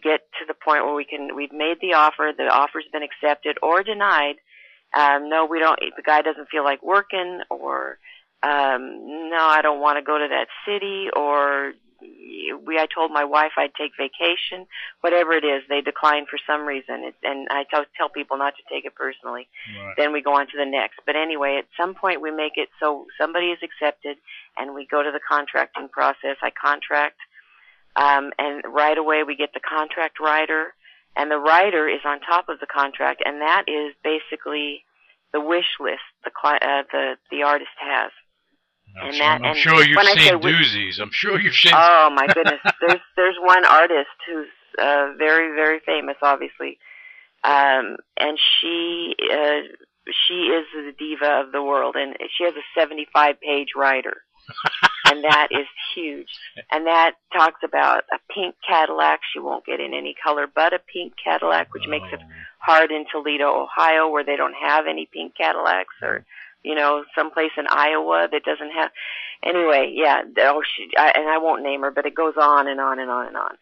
get to the point where we've made the offer, the offer's been accepted or denied. No, we don't, the guy doesn't feel like working, or, no, I don't want to go to that city, or I told my wife I'd take vacation, whatever it is, they decline for some reason, and I tell people not to take it personally. Right. Then we go on to the next. But anyway, at some point we make it so somebody is accepted, and we go to the contracting process. I contract, and right away we get the contract writer, and the writer is on top of the contract, and that is basically the wish list the artist has. I'm sure you've seen doozies. I'm sure you've seen. Oh my goodness! There's one artist who's very, very famous, obviously, and she is the diva of the world, and she has a 75-page writer, and that is huge. And that talks about a pink Cadillac. She won't get in any color but a pink Cadillac, which makes it hard in Toledo, Ohio, where they don't have any pink Cadillacs, or. You know, someplace in Iowa that doesn't have. Anyway, yeah. Oh, and I won't name her, but it goes on and on and on and on.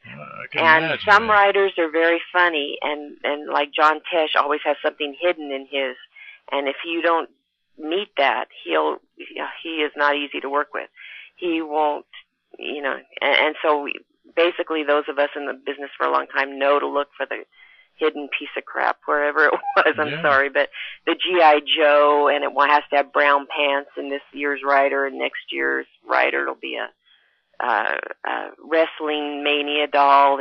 And some writers are very funny, and like John Tesh always has something hidden in his. And if you don't meet that, he is not easy to work with. He won't, you know. And so basically, those of us in the business for a long time know to look for the hidden piece of crap wherever it was. I'm sorry, but the G.I. Joe, and it has to have brown pants, and this year's writer, and next year's writer will be a wrestling mania doll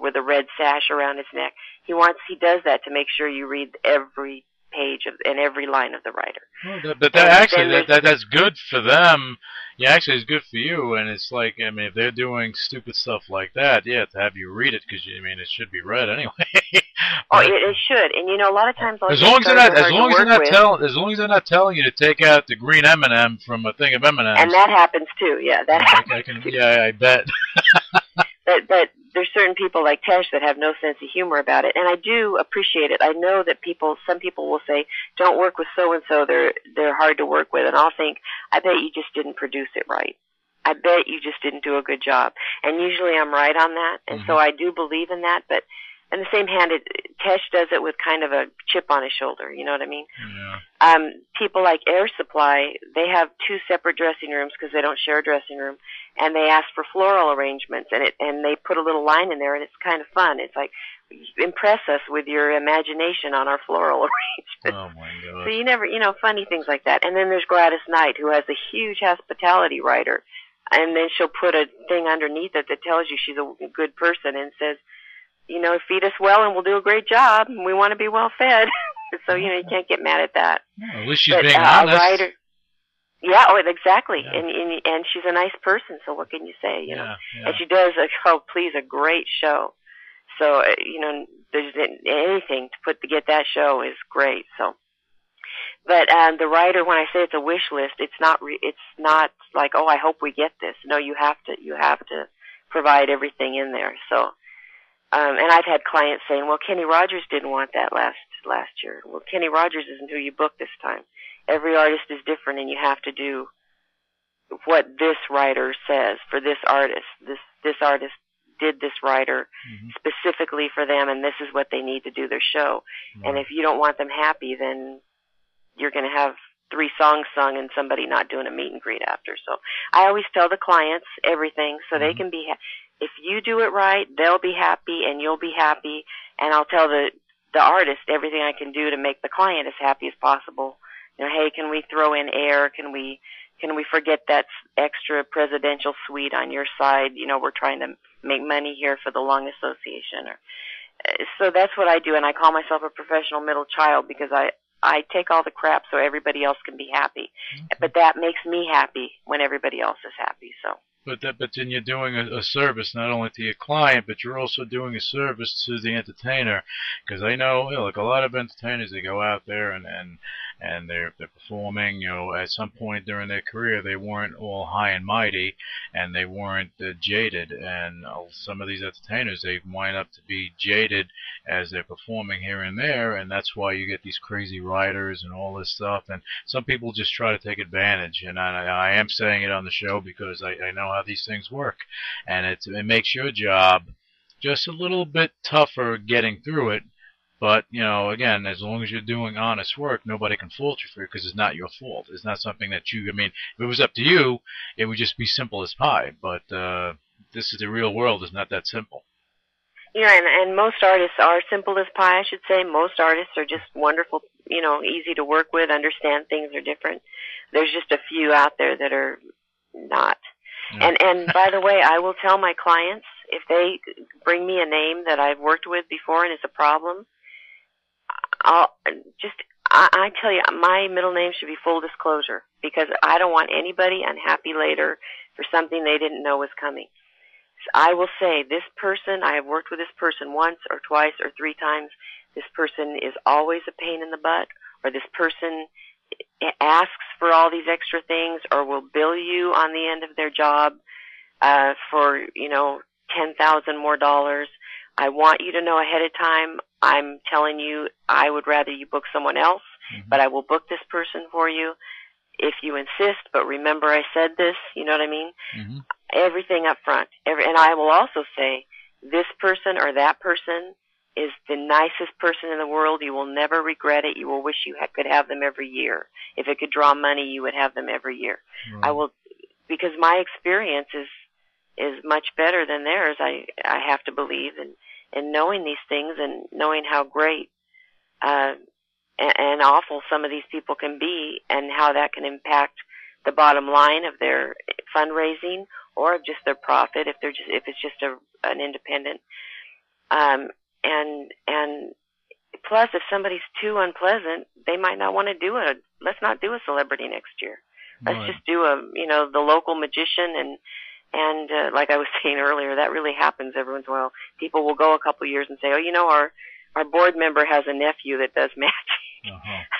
with a red sash around his neck. He does that to make sure you read every page and every line of the writer. Well, that's good for them. Yeah, actually, it's good for you, and it's like, I mean, if they're doing stupid stuff like that, yeah, to have you read it, because, I mean, it should be read anyway. Oh, it should, and, you know, a lot of times... As long as they're not telling you to take out the green M&M from a thing of M&Ms. And that happens, too, yeah, that happens, too. Yeah, I bet. But there's certain people like Tesh that have no sense of humor about it, and I do appreciate it. I know that some people will say, don't work with so-and-so, they're hard to work with, and I'll think, I bet you just didn't produce it right. I bet you just didn't do a good job. And usually I'm right on that, and so I do believe in that, but and the same hand, Tesh does it with kind of a chip on his shoulder, you know what I mean? Yeah. People like Air Supply, they have two separate dressing rooms because they don't share a dressing room, and they ask for floral arrangements, and they put a little line in there, and it's kind of fun. It's like, impress us with your imagination on our floral arrangements. Oh, my God. So you never, you know, funny things like that. And then there's Gladys Knight, who has a huge hospitality writer, and then she'll put a thing underneath it that tells you she's a good person and says, you know, feed us well and we'll do a great job, and we want to be well fed. So, you know, you can't get mad at that. Yeah, at least she's being honest. Writer, yeah, oh, exactly. Yeah. And she's a nice person, so what can you say, you know? Yeah. And she does, a great show. So, you know, there's anything to get that show is great. So, but the writer, when I say it's a wish list, it's not like, oh, I hope we get this. No, you have to provide everything in there. So, and I've had clients saying, well, Kenny Rogers didn't want that last year. Well, Kenny Rogers isn't who you book this time. Every artist is different, and you have to do what this writer says for this artist. This artist did this writer specifically for them, and this is what they need to do their show. Right. And if you don't want them happy, then you're going to have 3 songs sung and somebody not doing a meet and greet after. So I always tell the clients everything so they can be happy. If you do it right, they'll be happy and you'll be happy. And I'll tell the artist everything I can do to make the client as happy as possible. You know, hey, can we throw in air? Can we forget that extra presidential suite on your side? You know, we're trying to make money here for the Lung Association. So that's what I do, and I call myself a professional middle child because I take all the crap so everybody else can be happy. Okay. But that makes me happy when everybody else is happy. So. But then you're doing a service not only to your client, but you're also doing a service to the entertainer, because I know, like a lot of entertainers, they go out there and they're performing. You know, at some point during their career, they weren't all high and mighty, and they weren't jaded. And some of these entertainers, they wind up to be jaded as they're performing here and there, and that's why you get these crazy writers and all this stuff. And some people just try to take advantage. And I am saying it on the show because I know how these things work, and it makes your job just a little bit tougher getting through it. But, you know, again, as long as you're doing honest work, nobody can fault you for it because it's not your fault. It's not something that you, I mean, if it was up to you, it would just be simple as pie. But this is the real world. It's not that simple. Yeah, and most artists are simple as pie, I should say. Most artists are just wonderful, you know, easy to work with, understand things are different. There's just a few out there that are not. No. And by the way, I will tell my clients, if they bring me a name that I've worked with before and it's a problem, I tell you, my middle name should be full disclosure, because I don't want anybody unhappy later for something they didn't know was coming. So I will say, this person, I have worked with this person once or twice or 3 times. This person is always a pain in the butt, or this person asks for all these extra things, or will bill you on the end of their job for, you know, $10,000 more. I want you to know ahead of time, I'm telling you, I would rather you book someone else, but I will book this person for you if you insist, but remember I said this, you know what I mean? Everything up front. And I will also say, this person or that person is the nicest person in the world. You will never regret it. You will wish you could have them every year. If it could draw money, you would have them every year. Right. I will, because my experience is much better than theirs, I have to believe, and knowing these things and knowing how great and awful some of these people can be, and how that can impact the bottom line of their fundraising or just their profit if it's just an independent. And plus, if somebody's too unpleasant, they might not want to do it. Let's not do a celebrity next year. Let's just do the local magician. And like I was saying earlier, that really happens every once in a while. People will go a couple years and say, oh, you know, our board member has a nephew that does magic.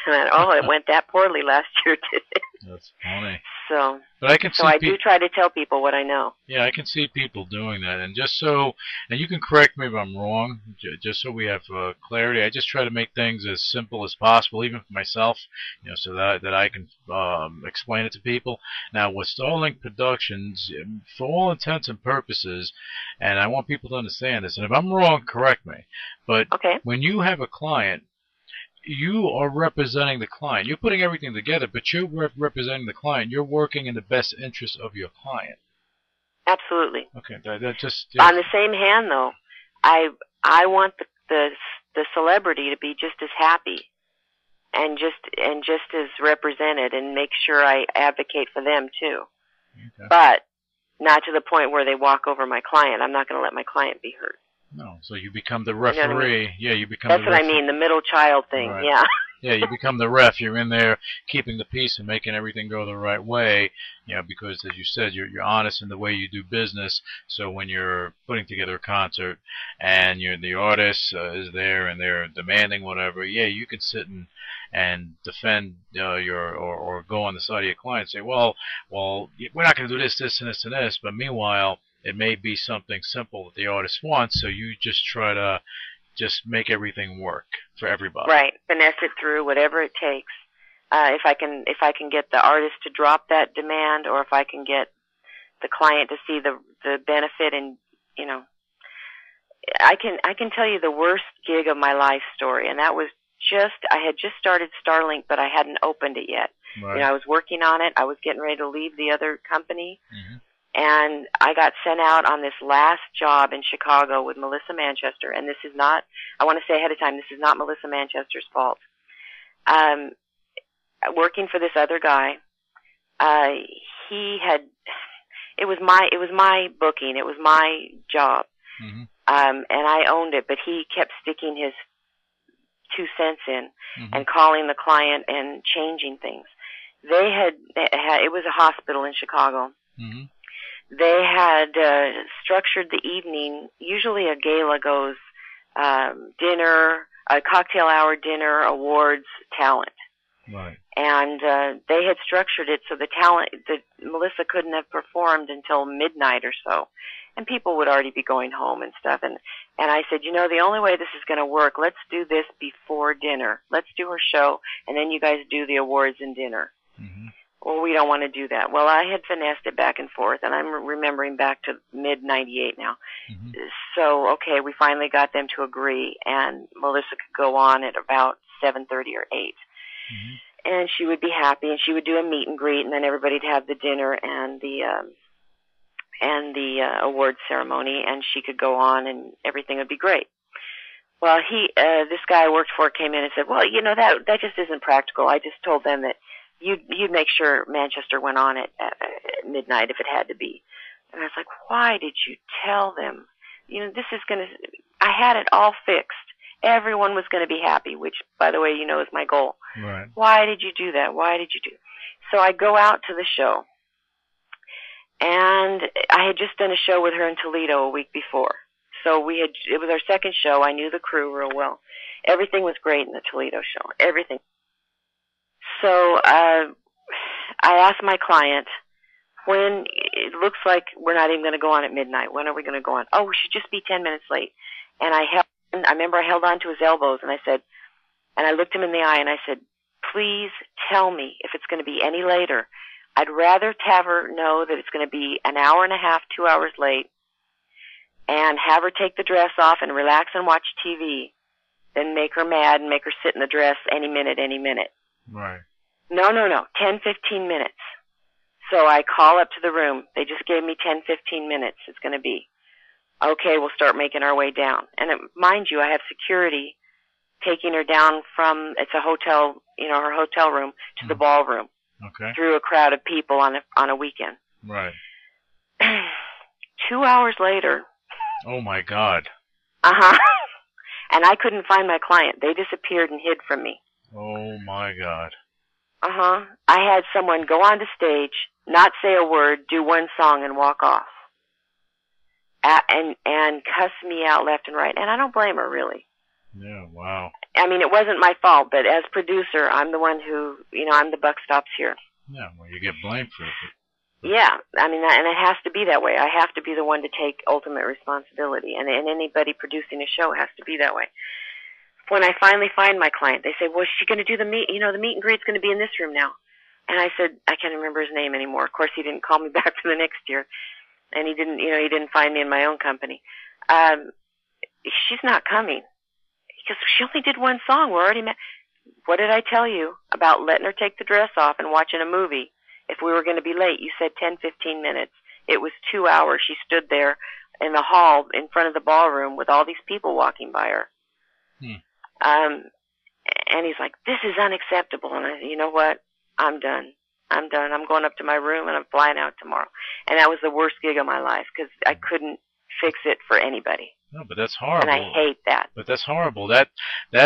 And it went that poorly last year, didn't it? That's funny. So, but I can so I do try to tell people what I know. Yeah, I can see people doing that. And just so, and you can correct me if I'm wrong, just so we have clarity, I just try to make things as simple as possible, even for myself, you know, so that I can explain it to people. Now, with Starlink Productions, for all intents and purposes, and I want people to understand this, and if I'm wrong, correct me, but okay. When you have a client, you are representing the client. You're putting everything together, but you're representing the client. You're working in the best interest of your client. Absolutely. Okay. That just on the same hand, though, I want the celebrity to be just as happy, and just as represented, and make sure I advocate for them too. Okay. But not to the point where they walk over my client. I'm not going to let my client be hurt. No, so you become the referee. You know what I mean? Yeah, you become the referee. That's what I mean, the middle child thing, right. Yeah. Yeah, you become the ref. You're in there keeping the peace and making everything go the right way, you know, because, as you said, you're honest in the way you do business. So when you're putting together a concert and the artist is there and they're demanding whatever, yeah, you can sit and defend or go on the side of your client and say, well, we're not going to do this, this, and this, and this, but meanwhile, it may be something simple that the artist wants, so you just try to just make everything work for everybody. Right, finesse it through whatever it takes. If I can get the artist to drop that demand, or if I can get the client to see the benefit, and you know, I can tell you the worst gig of my life story, and that was I had just started Starlink, but I hadn't opened it yet. Right. You know, I was working on it. I was getting ready to leave the other company. Mm-hmm. And I got sent out on this last job in Chicago with Melissa Manchester. And this is not, I want to say ahead of time, this is not Melissa Manchester's fault. Working for this other guy, it was my booking. It was my job. Mm-hmm. And I owned it, but he kept sticking his 2 cents in, mm-hmm, and calling the client and changing things. It was a hospital in Chicago. Mm-hmm. They had structured the evening. Usually a gala goes dinner, a cocktail hour, dinner, awards, talent. Right. And they had structured it so the talent, Melissa couldn't have performed until midnight or so. And people would already be going home and stuff. And I said, you know, the only way this is going to work, let's do this before dinner. Let's do her show, and then you guys do the awards and dinner. Mm-hmm. Well, we don't want to do that. Well, I had finessed it back and forth, and I'm remembering back to mid-98 now. Mm-hmm. So, okay, we finally got them to agree, and Melissa could go on at about 7:30 or 8. Mm-hmm. And she would be happy, and she would do a meet and greet, and then everybody'd have the dinner and the award ceremony, and she could go on, and everything would be great. Well, this guy I worked for came in and said, well, you know, that just isn't practical. I just told them that You'd make sure Manchester went on at midnight if it had to be. And I was like, why did you tell them? You know, this is going to – I had it all fixed. Everyone was going to be happy, which, by the way, you know, is my goal. Right. Why did you do that? Why did you do – so I go out to the show, and I had just done a show with her in Toledo a week before. So it was our second show. I knew the crew real well. Everything was great in the Toledo show, everything. So I asked my client, when it looks like we're not even going to go on at midnight, when are we going to go on? Oh, we should just be 10 minutes late. And I remember I held on to his elbows, and I said, and I looked him in the eye, and I said, please tell me if it's going to be any later. I'd rather have her know that it's going to be an hour and a half, 2 hours late, and have her take the dress off and relax and watch TV than make her mad and make her sit in the dress any minute. Right. No. 10-15 minutes. So I call up to the room. They just gave me 10-15 minutes. It's going to be. Okay, we'll start making our way down. And mind you, I have security taking her down from, it's a hotel, you know, her hotel room to the ballroom. Okay. Through a crowd of people on a weekend. Right. 2 hours later. Oh, my God. Uh-huh. And I couldn't find my client. They disappeared and hid from me. Oh, my God. Uh-huh. I had someone go on the stage, not say a word, do one song, and walk off. And cuss me out left and right. And I don't blame her, really. Yeah, wow. I mean, it wasn't my fault, but as producer, I'm the one who, you know, I'm the buck stops here. Yeah, well, you get blamed for it. Yeah, I mean, and it has to be that way. I have to be the one to take ultimate responsibility, and anybody producing a show has to be that way. When I finally find my client, they say, well, is she going to do the meet? You know, the meet and greet's going to be in this room now. And I said, I can't remember his name anymore. Of course, he didn't call me back for the next year, and he didn't, you know, he didn't find me in my own company. She's not coming. Because she only did one song. We're already met. What did I tell you about letting her take the dress off and watching a movie? If we were going to be late, you said 10, 15 minutes. It was 2 hours. She stood there in the hall in front of the ballroom with all these people walking by her. And he's like, this is unacceptable. And I said, you know what? I'm done. I'm done. I'm going up to my room and I'm flying out tomorrow. And that was the worst gig of my life because I couldn't fix it for anybody. No, but that's horrible. And I hate that. But that's horrible. That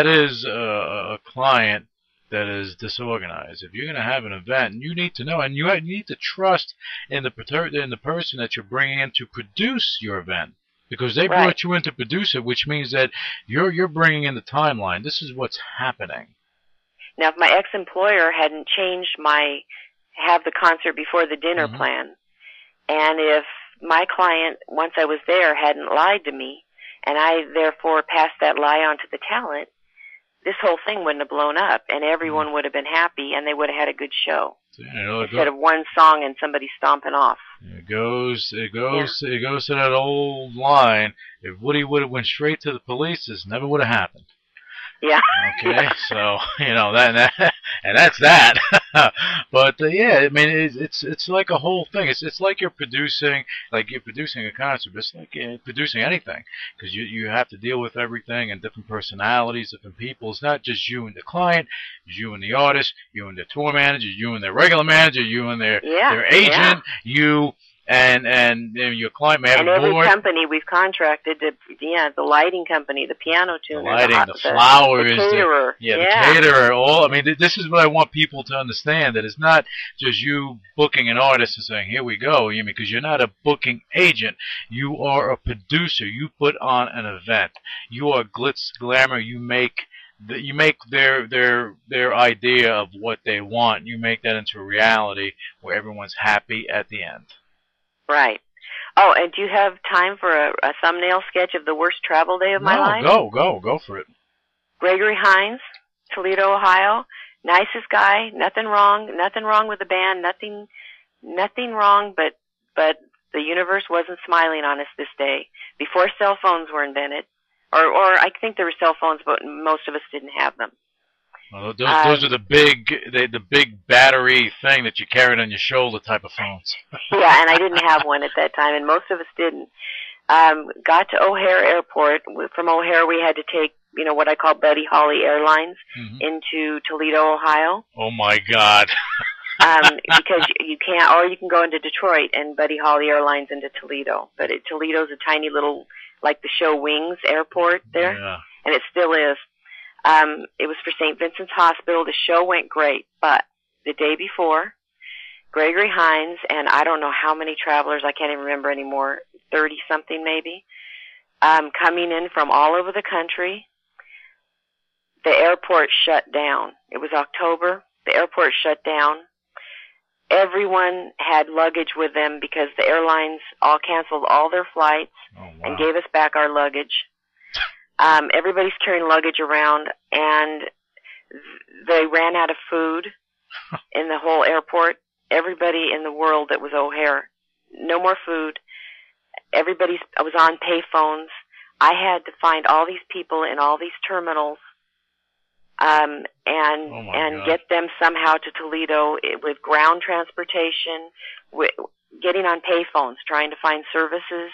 is a client that is disorganized. If you're going to have an event, you need to know, and you need to trust in the person that you're bringing in to produce your event, because they brought you in to produce it, which means that you're bringing in the timeline. This is what's happening. Now, if my ex-employer hadn't changed my have the concert before the dinner plan, and if my client, once I was there, hadn't lied to me, and I, therefore, passed that lie on to the talent, this whole thing wouldn't have blown up, and everyone would have been happy, and they would have had a good show. Instead of one song and somebody stomping off. It goes to that old line, if Woody would have went straight to the police, this never would have happened. Yeah. Okay, so, you know, that's that. But, yeah, I mean, it's like a whole thing. It's like you're producing a concert. It's like producing anything, because you have to deal with everything and different personalities, different people. It's not just you and the client. It's you and the artist, you and their tour manager, you and their regular manager, you and their agent, you... And your client may have a board. And every company we've contracted, the lighting company, the piano tuner, the lighting, the flowers, the caterer. The caterer. All, I mean, this is what I want people to understand, that it's not just you booking an artist and saying, here we go, you mean, because you're not a booking agent. You are a producer. You put on an event. You are glitz, glamour. You make their idea of what they want. You make that into a reality where everyone's happy at the end. Right. Oh, and do you have time for a thumbnail sketch of the worst travel day of my life? Go for it. Gregory Hines, Toledo, Ohio. Nicest guy. Nothing wrong with the band. Nothing wrong, but the universe wasn't smiling on us this day. Before cell phones were invented, or I think there were cell phones, but most of us didn't have them. Well, those are the big battery thing that you carried on your shoulder type of phones. Yeah, and I didn't have one at that time, and most of us didn't. Got to O'Hare Airport. From O'Hare, we had to take, you know, what I call Buddy Holly Airlines into Toledo, Ohio. Oh my God! Because you can't, or you can go into Detroit and Buddy Holly Airlines into Toledo. But Toledo's a tiny little, like the show Wings Airport there, and it still is. It was for St. Vincent's Hospital. The show went great, but the day before, Gregory Hines and I don't know how many travelers, I can't even remember anymore, 30-something maybe, coming in from all over the country, the airport shut down. It was October. The airport shut down. Everyone had luggage with them because the airlines all canceled all their flights and gave us back our luggage. Everybody's carrying luggage around, and they ran out of food in the whole airport. Everybody in the world that was O'Hare, no more food. I was on pay phones. I had to find all these people in all these terminals, and get them somehow to Toledo with ground transportation, with getting on pay phones, trying to find services.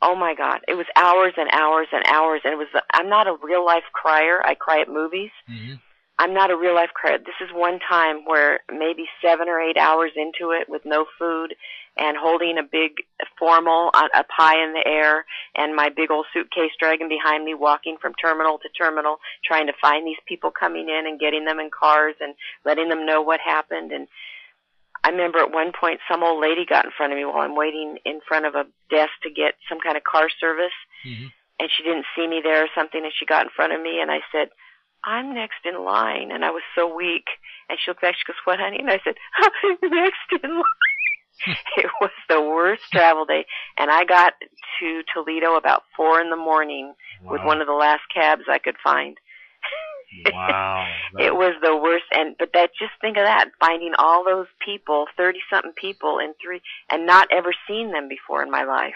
Oh my God! It was hours and hours and hours, and it was. I'm not a real life crier. I cry at movies. I'm not a real life crier. This is one time where maybe 7 or 8 hours into it, with no food, and holding a big formal up high in the air, and my big old suitcase dragging behind me, walking from terminal to terminal, trying to find these people coming in and getting them in cars and letting them know what happened. And I remember at one point some old lady got in front of me while I'm waiting in front of a desk to get some kind of car service, and she didn't see me there or something, and she got in front of me, and I said, I'm next in line. And I was so weak. And she looked back, she goes, what, honey? And I said, next in line. It was the worst travel day. And I got to Toledo about 4 in the morning with one of the last cabs I could find. Wow. It was the worst. And, but that, just think of that, finding all those people, 30-something people in three, and not ever seeing them before in my life.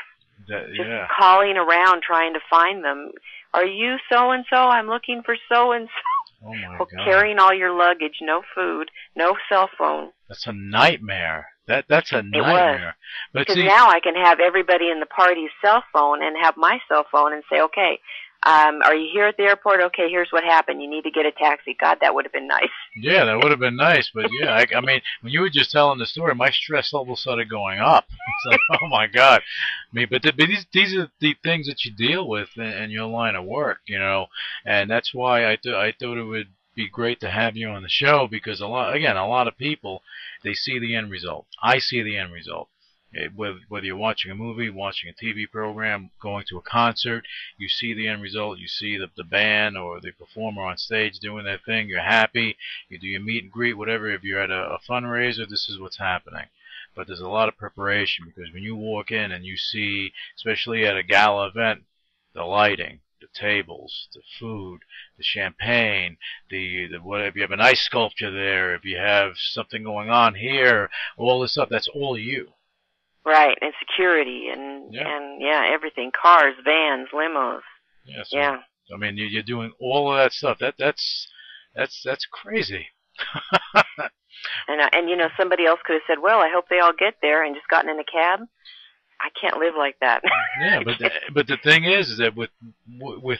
That, just calling around trying to find them. Are you so-and-so? I'm looking for so-and-so. Oh, my God. Carrying all your luggage, no food, no cell phone. That's a nightmare. That's a nightmare. Because now I can have everybody in the party's cell phone and have my cell phone and say, okay, are you here at the airport? Okay, here's what happened. You need to get a taxi. God, that would have been nice. Yeah, that would have been nice. But, yeah, I mean, when you were just telling the story, my stress level started going up. It's like, oh, my God. I mean, but these are the things that you deal with in your line of work, you know. And that's why I thought it would be great to have you on the show, because, a lot of people, they see the end result. I see the end result. Whether you're watching a movie, watching a TV program, going to a concert, you see the end result. You see the band or the performer on stage doing their thing. You're happy. You do your meet and greet, whatever. If you're at a fundraiser, this is what's happening. But there's a lot of preparation, because when you walk in and you see, especially at a gala event, the lighting, the tables, the food, the champagne, the what, if you have an ice sculpture there, if you have something going on here, all this stuff, that's all you. Right, and security, and everything, cars, vans, limos. Yeah, so, yeah. I mean, you're doing all of that stuff. That's crazy. and you know, somebody else could have said, well, I hope they all get there, and just gotten in a cab. I can't live like that. Yeah, but the thing is that with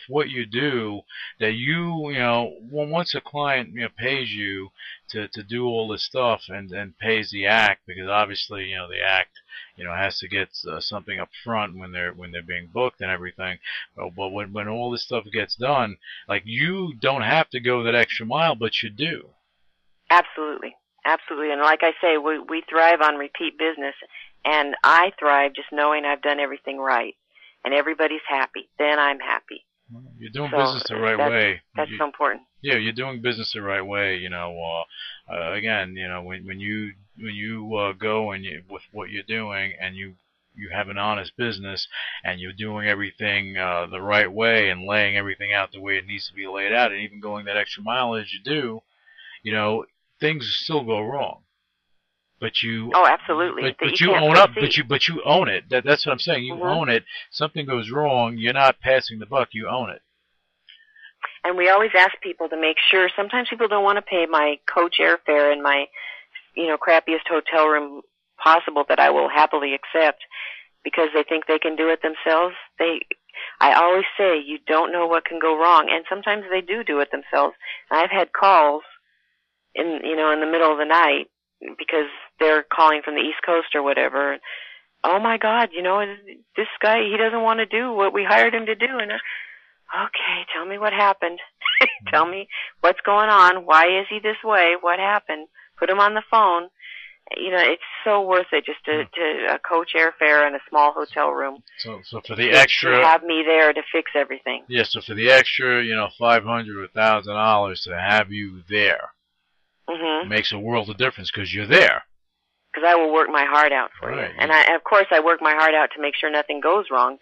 what you do, that you know, once a client, you know, pays you to do all this stuff and pays the act, because obviously, you know, the act, you know, has to get something up front when they're being booked and everything. But when all this stuff gets done, like, you don't have to go that extra mile, but you do. Absolutely, absolutely. And like I say, we thrive on repeat business. And I thrive just knowing I've done everything right, and everybody's happy. Then I'm happy. Well, you're doing business the right way. That's so important. Yeah, you're doing business the right way. You know, again, you know, when you go and with what you're doing, and you have an honest business, and you're doing everything the right way, and laying everything out the way it needs to be laid out, and even going that extra mile as you do, you know, things still go wrong. But you, oh, absolutely. But you own up. But you own it. That's what I'm saying. You own it. Something goes wrong. You're not passing the buck. You own it. And we always ask people to make sure. Sometimes people don't want to pay my coach airfare and my, you know, crappiest hotel room possible that I will happily accept, because they think they can do it themselves. I always say, you don't know what can go wrong, and sometimes they do it themselves. And I've had calls in the middle of the night, because they're calling from the East Coast or whatever. Oh, my God, you know, this guy, he doesn't want to do what we hired him to do. And okay, tell me what happened. Tell me what's going on. Why is he this way? What happened? Put him on the phone. You know, it's so worth it, just to a coach airfare and a small hotel room. So for the extra, to have me there to fix everything. Yeah, so for the extra, you know, $500 or $1,000 to have you there. Mm-hmm. It makes a world of difference, because you're there. Because I will work my heart out for you. And of course, I work my heart out to make sure nothing goes wrong.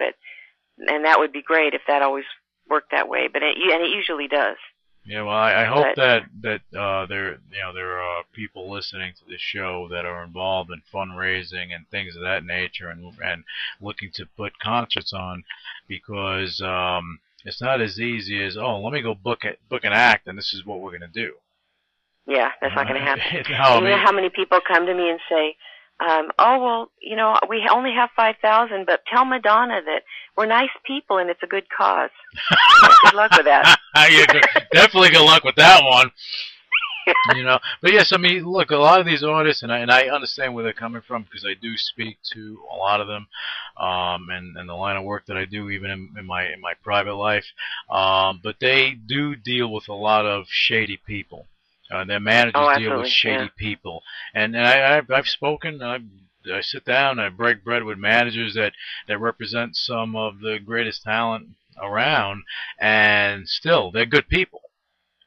And that would be great if that always worked that way. But it usually does. Yeah, well, I hope that there are people listening to this show that are involved in fundraising and things of that nature, and looking to put concerts on, because it's not as easy as, oh, let me go book an act, and this is what we're going to do. Yeah, that's not going to happen. You know how many people come to me and say, oh, well, you know, we only have 5,000, but tell Madonna that we're nice people and it's a good cause. Good luck with that. Definitely good luck with that one. You know, but yes, I mean, look, a lot of these artists, and I understand where they're coming from, because I do speak to a lot of them, and the line of work that I do, even in my private life, but they do deal with a lot of shady people. Their managers deal with shady people, and I've spoken. I sit down, I break bread with managers that represent some of the greatest talent around, and still they're good people.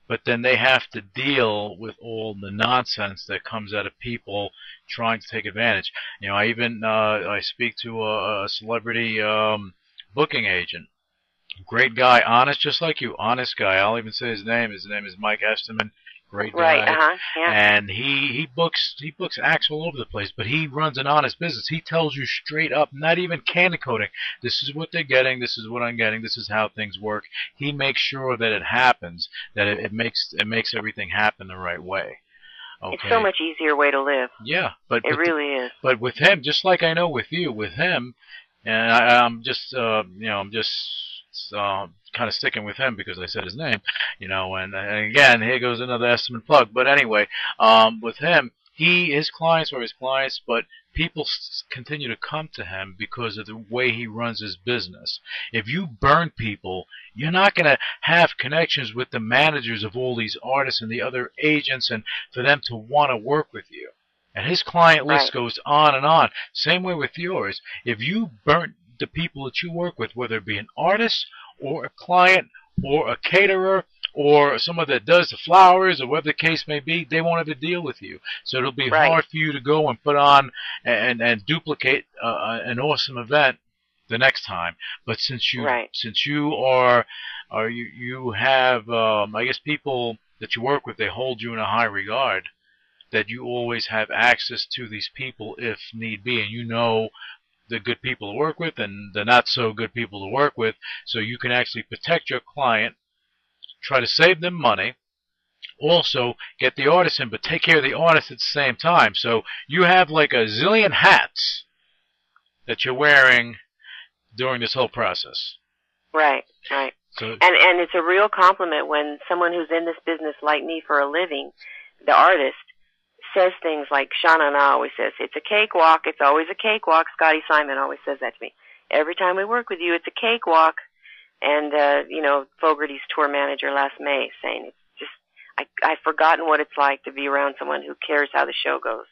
but then they have to deal with all the nonsense that comes out of people trying to take advantage. You know, I even I speak to a celebrity booking agent. Great guy, honest, just like you, honest guy. I'll even say his name. His name is Mike Esterman. Great guy. Right, yeah. And he books acts all over the place, but he runs an honest business. He tells you straight up, not even candy coating. This is what they're getting. This is what I'm getting. This is how things work. He makes sure that it happens, that it makes everything happen the right way. Okay. It's so much easier way to live. Yeah, but it really is. But with him, just like I know with you, with him, and I'm just you know, I'm just. Kind of sticking with him because I said his name, you know, and again, here goes another estimate plug. But anyway, with him, his clients were his clients, but people continue to come to him because of the way he runs his business. If you burn people, you're not going to have connections with the managers of all these artists and the other agents and for them to want to work with you. And his client list goes on and on. Same way with yours. If you burn the people that you work with, whether it be an artist or a client or a caterer or someone that does the flowers or whatever the case may be, they won't have to deal with you. So it'll be hard for you to go and put on and duplicate an awesome event the next time. But since you have I guess people that you work with, they hold you in a high regard, that you always have access to these people if need be, and you know the good people to work with and the not so good people to work with, so you can actually protect your client, try to save them money, also get the artist in, but take care of the artist at the same time. So you have like a zillion hats that you're wearing during this whole process. Right, right. So, and it's a real compliment when someone who's in this business like me for a living, the artist, says things like Shauna and I always says, it's a cakewalk, it's always a cakewalk. Scotty Simon always says that to me. Every time we work with you, it's a cakewalk. And, you know, Fogarty's tour manager last May saying, it's just, I've forgotten what it's like to be around someone who cares how the show goes.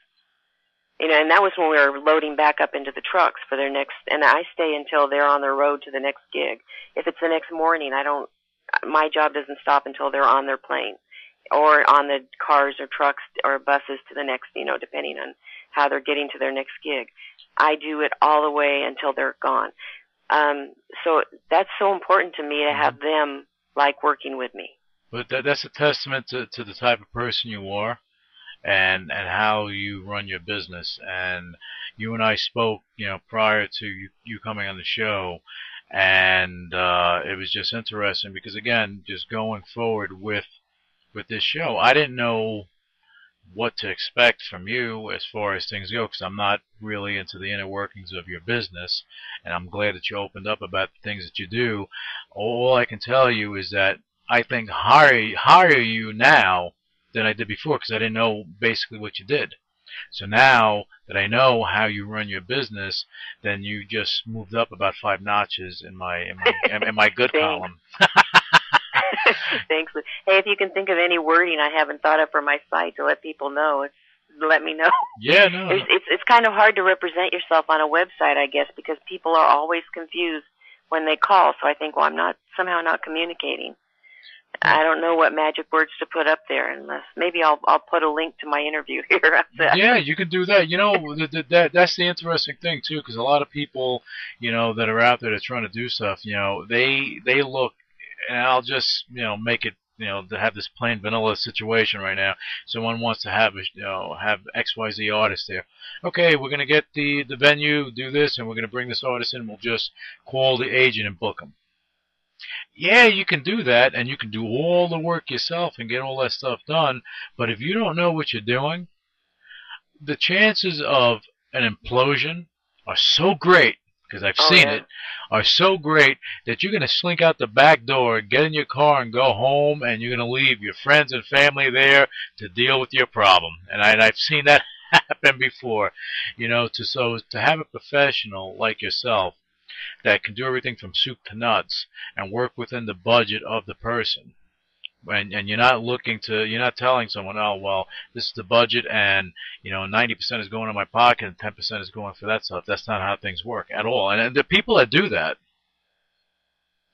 You know, and that was when we were loading back up into the trucks for their next, and I stay until they're on their road to the next gig. If it's the next morning, my job doesn't stop until they're on their plane, or on the cars or trucks or buses to the next, you know, depending on how they're getting to their next gig. I do it all the way until they're gone. So that's so important to me to have them like working with me. But that's a testament to the type of person you are and how you run your business. And you and I spoke, you know, prior to you coming on the show, and it was just interesting because, again, just going forward with this show, I didn't know what to expect from you as far as things go, because I'm not really into the inner workings of your business, and I'm glad that you opened up about the things that you do. All I can tell you is that I think higher you now than I did before, because I didn't know basically what you did. So now that I know how you run your business, then you just moved up about 5 notches in my good column. Thanks. Hey, if you can think of any wording I haven't thought of for my site to let people know, let me know. Yeah, no. It's kind of hard to represent yourself on a website, I guess, because people are always confused when they call. So I think, well, I'm somehow not communicating. I don't know what magic words to put up there, unless maybe I'll put a link to my interview here. Yeah, you can do that. You know, that's the interesting thing too, because a lot of people, you know, that are out there that are trying to do stuff, you know, they look. And I'll just, you know, make it, you know, to have this plain vanilla situation right now. Someone wants to have, you know, have XYZ artist there. Okay, we're going to get the venue, do this, and we're going to bring this artist in. We'll just call the agent and book him. Yeah, you can do that, and you can do all the work yourself and get all that stuff done. But if you don't know what you're doing, the chances of an implosion are so great, because I've seen it, are so great that you're going to slink out the back door, get in your car, and go home, and you're going to leave your friends and family there to deal with your problem. And I've seen that happen before. You know, so to have a professional like yourself that can do everything from soup to nuts and work within the budget of the person, and you're not telling someone, oh, well, this is the budget, and, you know, 90% is going in my pocket and 10% is going for that stuff. That's not how things work at all. And the people that do that,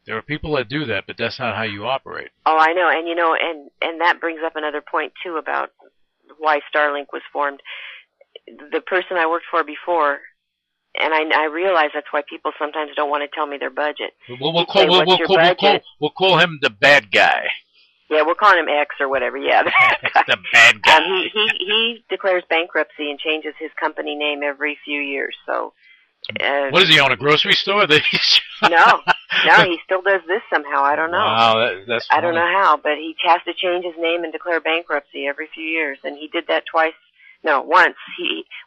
There are people that do that, but that's not how you operate. Oh, I know. And, you know, and that brings up another point, too, about why Starlink was formed. The person I worked for before, and I realize that's why people sometimes don't want to tell me their budget. Well, we'll call him the bad guy. Yeah, we'll call him X or whatever. Yeah, the bad guy. He declares bankruptcy and changes his company name every few years. So, what does he own? A grocery store? No, he still does this somehow. I don't know. Wow, that's funny. I don't know how, but he has to change his name and declare bankruptcy every few years, and he did that twice. No, once.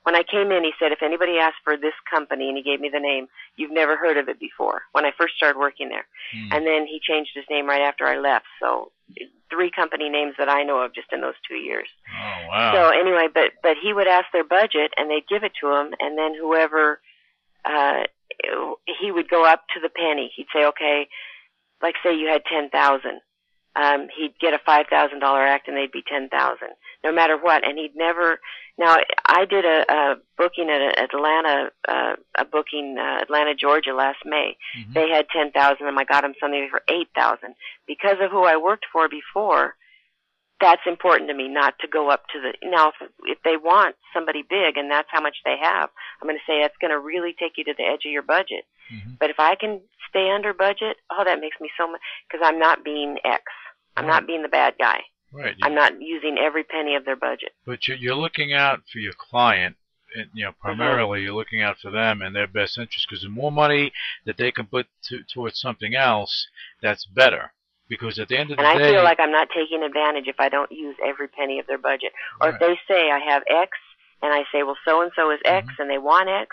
When I came in, he said, if anybody asked for this company, and he gave me the name, you've never heard of it before, when I first started working there. Hmm. And then he changed his name right after I left. So 3 company names that I know of just in those 2 years. Oh, wow. So anyway, but he would ask their budget, and they'd give it to him, and then whoever, he would go up to the penny. He'd say, okay, like say you had 10,000. He'd get a $5,000 act, and they'd be 10,000, no matter what. And he'd never. Now, I did a booking at Atlanta, Atlanta, Georgia, last May. Mm-hmm. They had 10,000, and I got them something for 8,000 because of who I worked for before. That's important to me, not to go up to the. Now, if they want somebody big, and that's how much they have, I'm going to say that's going to really take you to the edge of your budget. Mm-hmm. But if I can stay under budget, oh, that makes me so much, because I'm not being X. I'm not being the bad guy. Right. I'm not using every penny of their budget. But you're looking out for your client, and, you know, primarily you're looking out for them and their best interest, because the more money that they can put towards something else, that's better. Because at the end of the day... And I feel like I'm not taking advantage if I don't use every penny of their budget. Or if they say I have X, and I say, well, so-and-so is X, and they want X,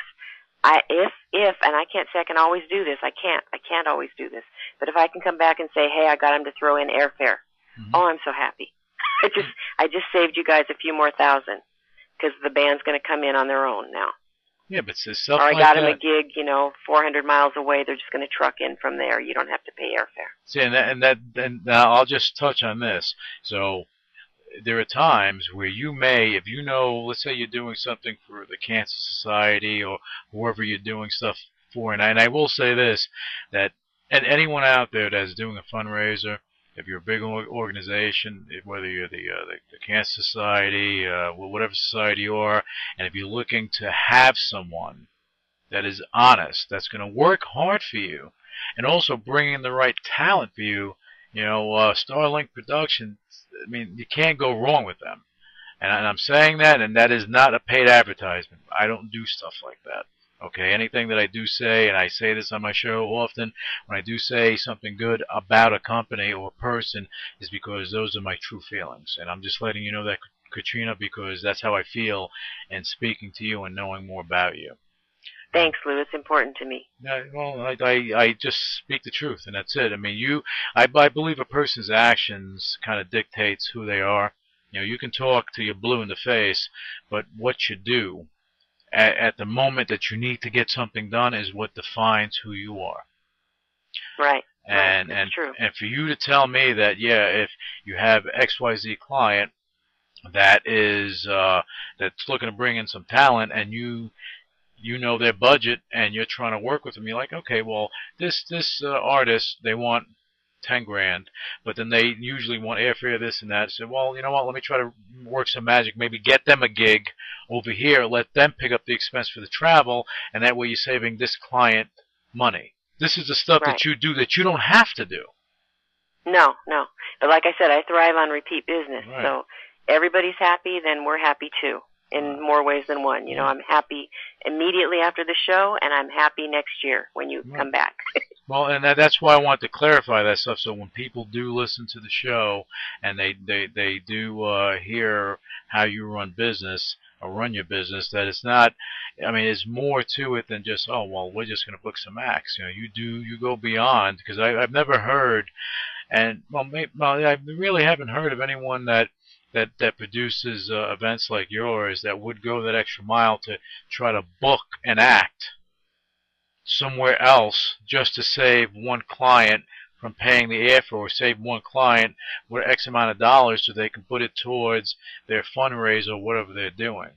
and I can't say I can always do this. I can't always do this. But if I can come back and say, hey, I got him to throw in airfare. Mm-hmm. Oh, I'm so happy. I just saved you guys a few more thousand because the band's going to come in on their own now. Yeah, but it's stuff like that. Or I got him a gig, you know, 400 miles away. They're just going to truck in from there. You don't have to pay airfare. See, and now I'll just touch on this. So there are times where you may, if you know, let's say you're doing something for the Cancer Society or whoever you're doing stuff for, and I will say this, that and anyone out there that's doing a fundraiser, if you're a big organization, whether you're the Cancer Society, whatever society you are, and if you're looking to have someone that is honest, that's going to work hard for you, and also bring in the right talent for you, you know, Starlink Productions, I mean, you can't go wrong with them. And I'm saying that, and that is not a paid advertisement. I don't do stuff like that. Okay, anything that I do say, and I say this on my show often, when I do say something good about a company or a person, is because those are my true feelings. And I'm just letting you know that, Katrina, because that's how I feel in speaking to you and knowing more about you. Thanks, Lou. It's important to me. Well, I just speak the truth, and that's it. I mean, I believe a person's actions kind of dictates who they are. You know, you can talk till you're blue in the face, but what you do at the moment that you need to get something done is what defines who you are. Right. And that's true. And for you to tell me that, yeah, if you have XYZ client that's looking to bring in some talent, and you know their budget, and you're trying to work with them, you're like, okay, well, this artist, they want $10,000, but then they usually want airfare, this and that. So, well, you know what? Let me try to work some magic. Maybe get them a gig over here. Let them pick up the expense for the travel, and that way you're saving this client money. This is the stuff that you do that you don't have to do. No. But like I said, I thrive on repeat business. Right. So everybody's happy, then we're happy too. In more ways than one. You know, I'm happy immediately after the show, and I'm happy next year when you come back. Well, and that's why I want to clarify that stuff, so when people do listen to the show and they do hear how you run business or run your business, that it's not, I mean, it's more to it than just, oh, well, we're just going to book some acts. You know, you go beyond, because I've never heard, and, well, I really haven't heard of anyone that produces events like yours that would go that extra mile to try to book an act somewhere else just to save one client from paying the airfare, or save one client with X amount of dollars so they can put it towards their fundraiser or whatever they're doing.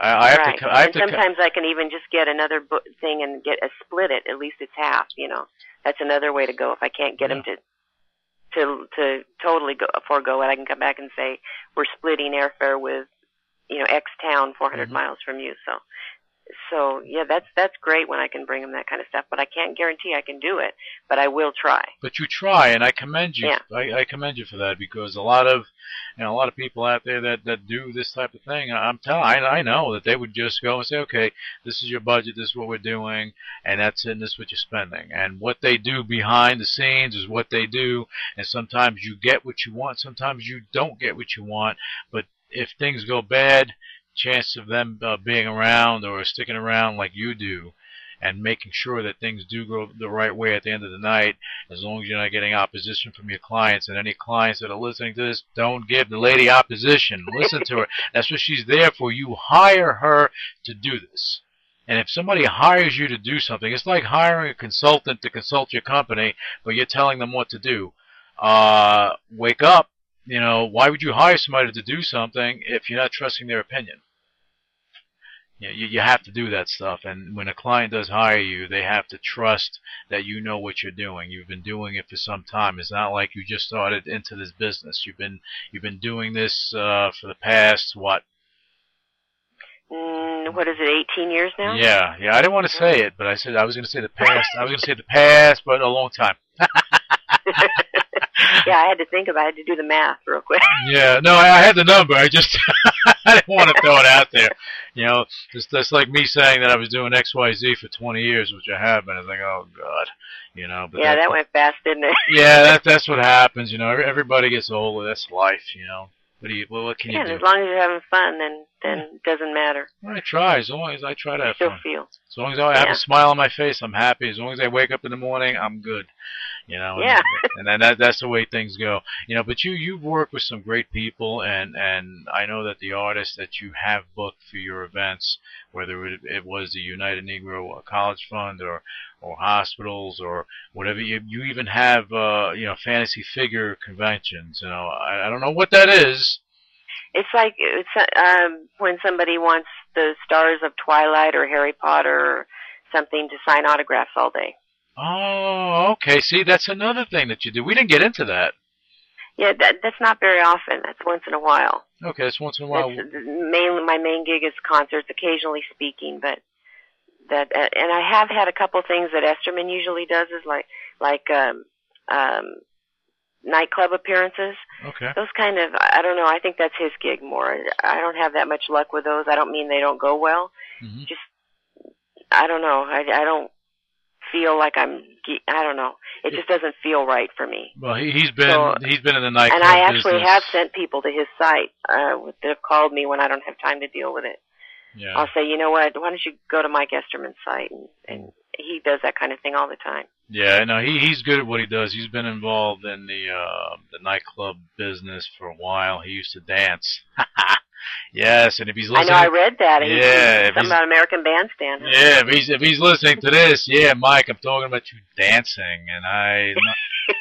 I have to sometimes I can even just get another thing and get a split it. At least it's half, you know. That's another way to go. If I can't get him to totally forego it, I can come back and say we're splitting airfare with, you know, X town 400 miles from you. So yeah, that's great when I can bring him that kind of stuff. But I can't guarantee I can do it. But I will try. But you try, and I commend you. Yeah. I commend you for that, because a lot of people out there that do this type of thing, I know that they would just go and say, okay, this is your budget, this is what we're doing, and that's it, and this is what you're spending. And what they do behind the scenes is what they do, and sometimes you get what you want, sometimes you don't get what you want. But if things go bad, chance of them being around or sticking around like you do, and making sure that things do go the right way at the end of the night, as long as you're not getting opposition from your clients. And any clients that are listening to this, don't give the lady opposition. Listen to her. That's what she's there for. You hire her to do this. And if somebody hires you to do something, it's like hiring a consultant to consult your company, but you're telling them what to do. Wake up. You know, why would you hire somebody to do something if you're not trusting their opinion? You have to do that stuff, and when a client does hire you, they have to trust that you know what you're doing. You've been doing it for some time. It's not like you just started into this business. You've been doing this for the past what is it, 18 years now? Yeah. I didn't want to say it, but I was going to say the past, but a long time. Yeah, I had to think about it. I had to do the math real quick. Yeah, no, I had the number. I just I didn't want to throw it out there. You know, that's like me saying that I was doing XYZ for 20 years, which I have, and I was like, oh, God. You know, but that went fast, didn't it? Yeah, that's what happens. You know, everybody gets older. That's life, you know. What can you do? As long as you're having fun, then it doesn't matter. Well, I try. As long as I try to have fun. As long as I have a smile on my face, I'm happy. As long as I wake up in the morning, I'm good. You know, and then that's the way things go. You know, but you've worked with some great people, and I know that the artists that you have booked for your events, whether it was the United Negro College Fund or hospitals or whatever, you even have fantasy figure conventions. You know, I don't know what that is. It's like when somebody wants the stars of Twilight or Harry Potter or something to sign autographs all day. Oh, okay. See, that's another thing that you do. We didn't get into that. Yeah, that's not very often. That's once in a while. Okay, that's once in a while. Mainly, my main gig is concerts, occasionally speaking, but that. And I have had a couple things that Esterman usually does, is like nightclub appearances. Okay. Those kind of, I don't know. I think that's his gig more. I don't have that much luck with those. I don't mean they don't go well. Mm-hmm. Just, I don't know. I don't feel like I don't know. It just doesn't feel right for me. Well, he's been in the nightclub business. And I actually have sent people to his site that have called me when I don't have time to deal with it. Yeah. I'll say, you know what, why don't you go to Mike Esterman's site? And he does that kind of thing all the time. Yeah, no, he's good at what he does. He's been involved in the nightclub business for a while. He used to dance. Yes, and if he's listening, I know I read that. Yeah, something about American Bandstand. Huh? Yeah, if he's listening to this, yeah, Mike, I'm talking about you dancing,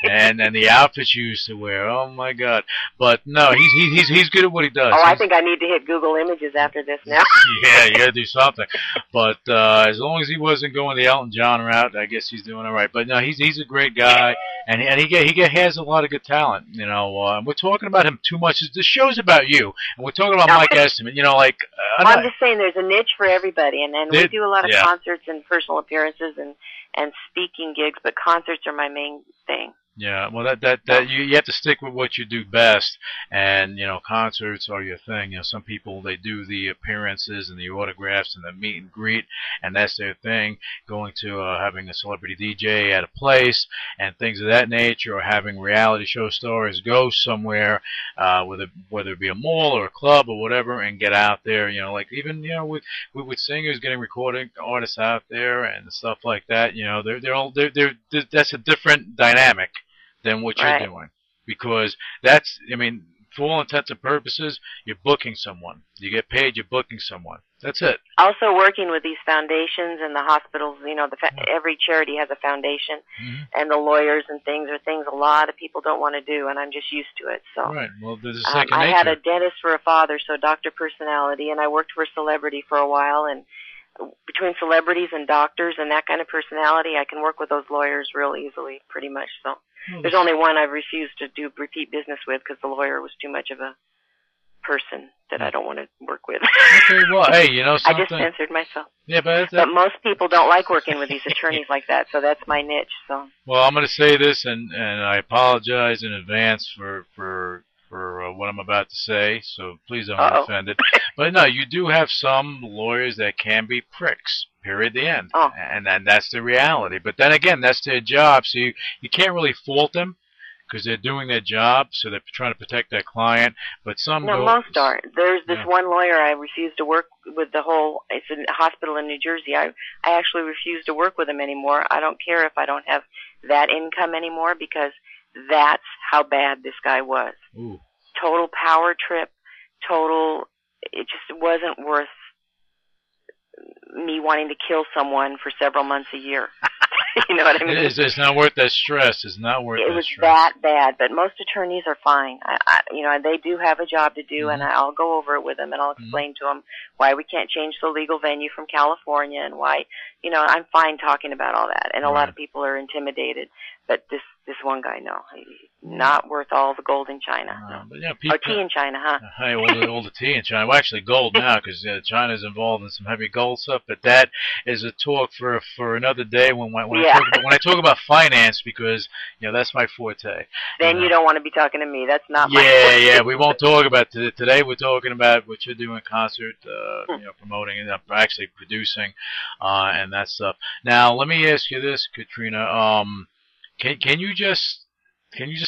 and and the outfits you used to wear. Oh my God! But no, he's good at what he does. Oh, I think I need to hit Google Images after this now. Yeah, you got to do something. But as long as he wasn't going the Elton John route, I guess he's doing all right. But no, he's a great guy, and he has a lot of good talent. You know, we're talking about him too much. This show's about you, and we're talking about Mike Esterman. You know, like I'm just saying, there's a niche for everybody, and we do a lot of concerts and personal appearances and speaking gigs, but concerts are my main thing. Yeah, well, that you have to stick with what you do best, and you know, concerts are your thing. You know, some people, they do the appearances and the autographs and the meet and greet, and that's their thing. Going to having a celebrity DJ at a place and things of that nature, or having reality show stars go somewhere, whether it be a mall or a club or whatever, and get out there. You know, like even with singers, getting recording artists out there and stuff like that. You know, they're that's a different dynamic than what you're doing, because that's, I mean, for all intents and purposes, you're booking someone. You get paid, you're booking someone. That's it. Also working with these foundations and the hospitals, you know, every charity has a foundation, and the lawyers and things are things a lot of people don't want to do, and I'm just used to it. So right. Well, there's a second nature. I had a dentist for a father, so Dr. Personality, and I worked for a celebrity for a while, and between celebrities and doctors and that kind of personality, I can work with those lawyers real easily, pretty much. So there's only one I've refused to do repeat business with because the lawyer was too much of a person that I don't want to work with. Okay, well, hey, you know something? I just censored myself. Yeah, but most people don't like working with these attorneys like that, so that's my niche. So. Well, I'm going to say this, and I apologize in advance for what I'm about to say, so please don't be offended. But no, you do have some lawyers that can be pricks, period, the end. Oh. And that's the reality. But then again, that's their job, so you can't really fault them because they're doing their job, so they're trying to protect their client. But some most aren't. There's this one lawyer I refused to work with the whole, it's a hospital in New Jersey. I actually refuse to work with him anymore. I don't care if I don't have that income anymore because that's how bad this guy was. Ooh. Total power trip, total, it just wasn't worth me wanting to kill someone for several months a year. You know what I mean? It's not worth that stress. It's not worth that stress. It was that bad, but most attorneys are fine. You know, they do have a job to do, and I'll go over it with them, and I'll explain to them why we can't change the legal venue from California and why, you know, I'm fine talking about all that. And a lot of people are intimidated, but this one guy, no, not worth all the gold in China. But yeah, people, or tea in China, huh? Hey, well, all the tea in China. Well, actually, gold now, because China's involved in some heavy gold stuff. But that is a talk for another day when I talk about finance, because you know that's my forte. Then you don't want to be talking to me. That's not my forte. Yeah, we won't talk about today. We're talking about what you're doing in concert, you know, promoting and actually producing, and that stuff. Now, let me ask you this, Katrina. Can you just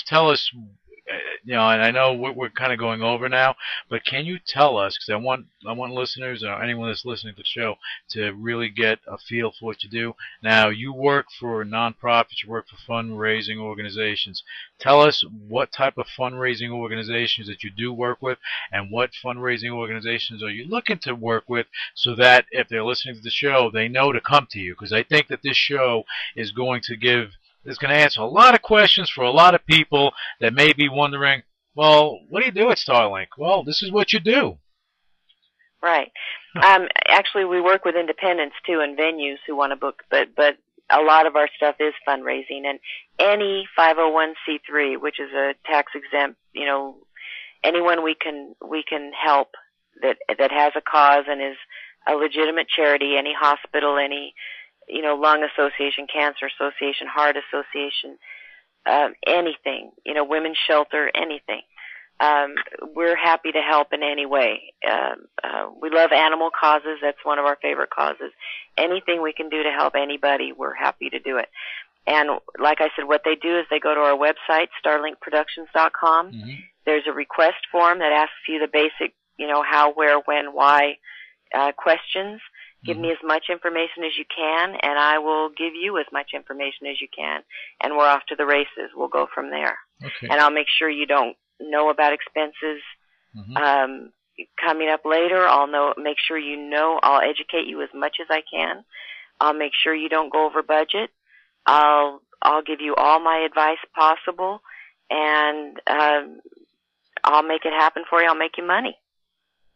tell us, you know, and I know we're kind of going over now, but can you tell us, because I want listeners or anyone that's listening to the show to really get a feel for what you do. Now, you work for nonprofits, you work for fundraising organizations. Tell us what type of fundraising organizations that you do work with, and what fundraising organizations are you looking to work with, so that if they're listening to the show, they know to come to you, because I think that this show is going to answer a lot of questions for a lot of people that may be wondering, well, what do you do at Starlink? Well, this is what you do. Right. Actually, we work with independents, too, and venues who want to book, but a lot of our stuff is fundraising. And any 501c3, which is a tax-exempt, you know, anyone we can help that has a cause and is a legitimate charity, any hospital, any, you know, Lung Association, Cancer Association, Heart Association, anything, you know, women's shelter, anything. We're happy to help in any way. We love animal causes. That's one of our favorite causes. Anything we can do to help anybody, we're happy to do it. And like I said, what they do is they go to our website, starlinkproductions.com. Mm-hmm. There's a request form that asks you the basic, you know, how, where, when, why questions. Give me as much information as you can, and I will give you as much information as you can, and we're off to the races. We'll go from there. Okay. And I'll make sure you don't know about expenses coming up later. Make sure you know. I'll educate you as much as I can. I'll make sure you don't go over budget. I'll give you all my advice possible, and I'll make it happen for you. I'll make you money.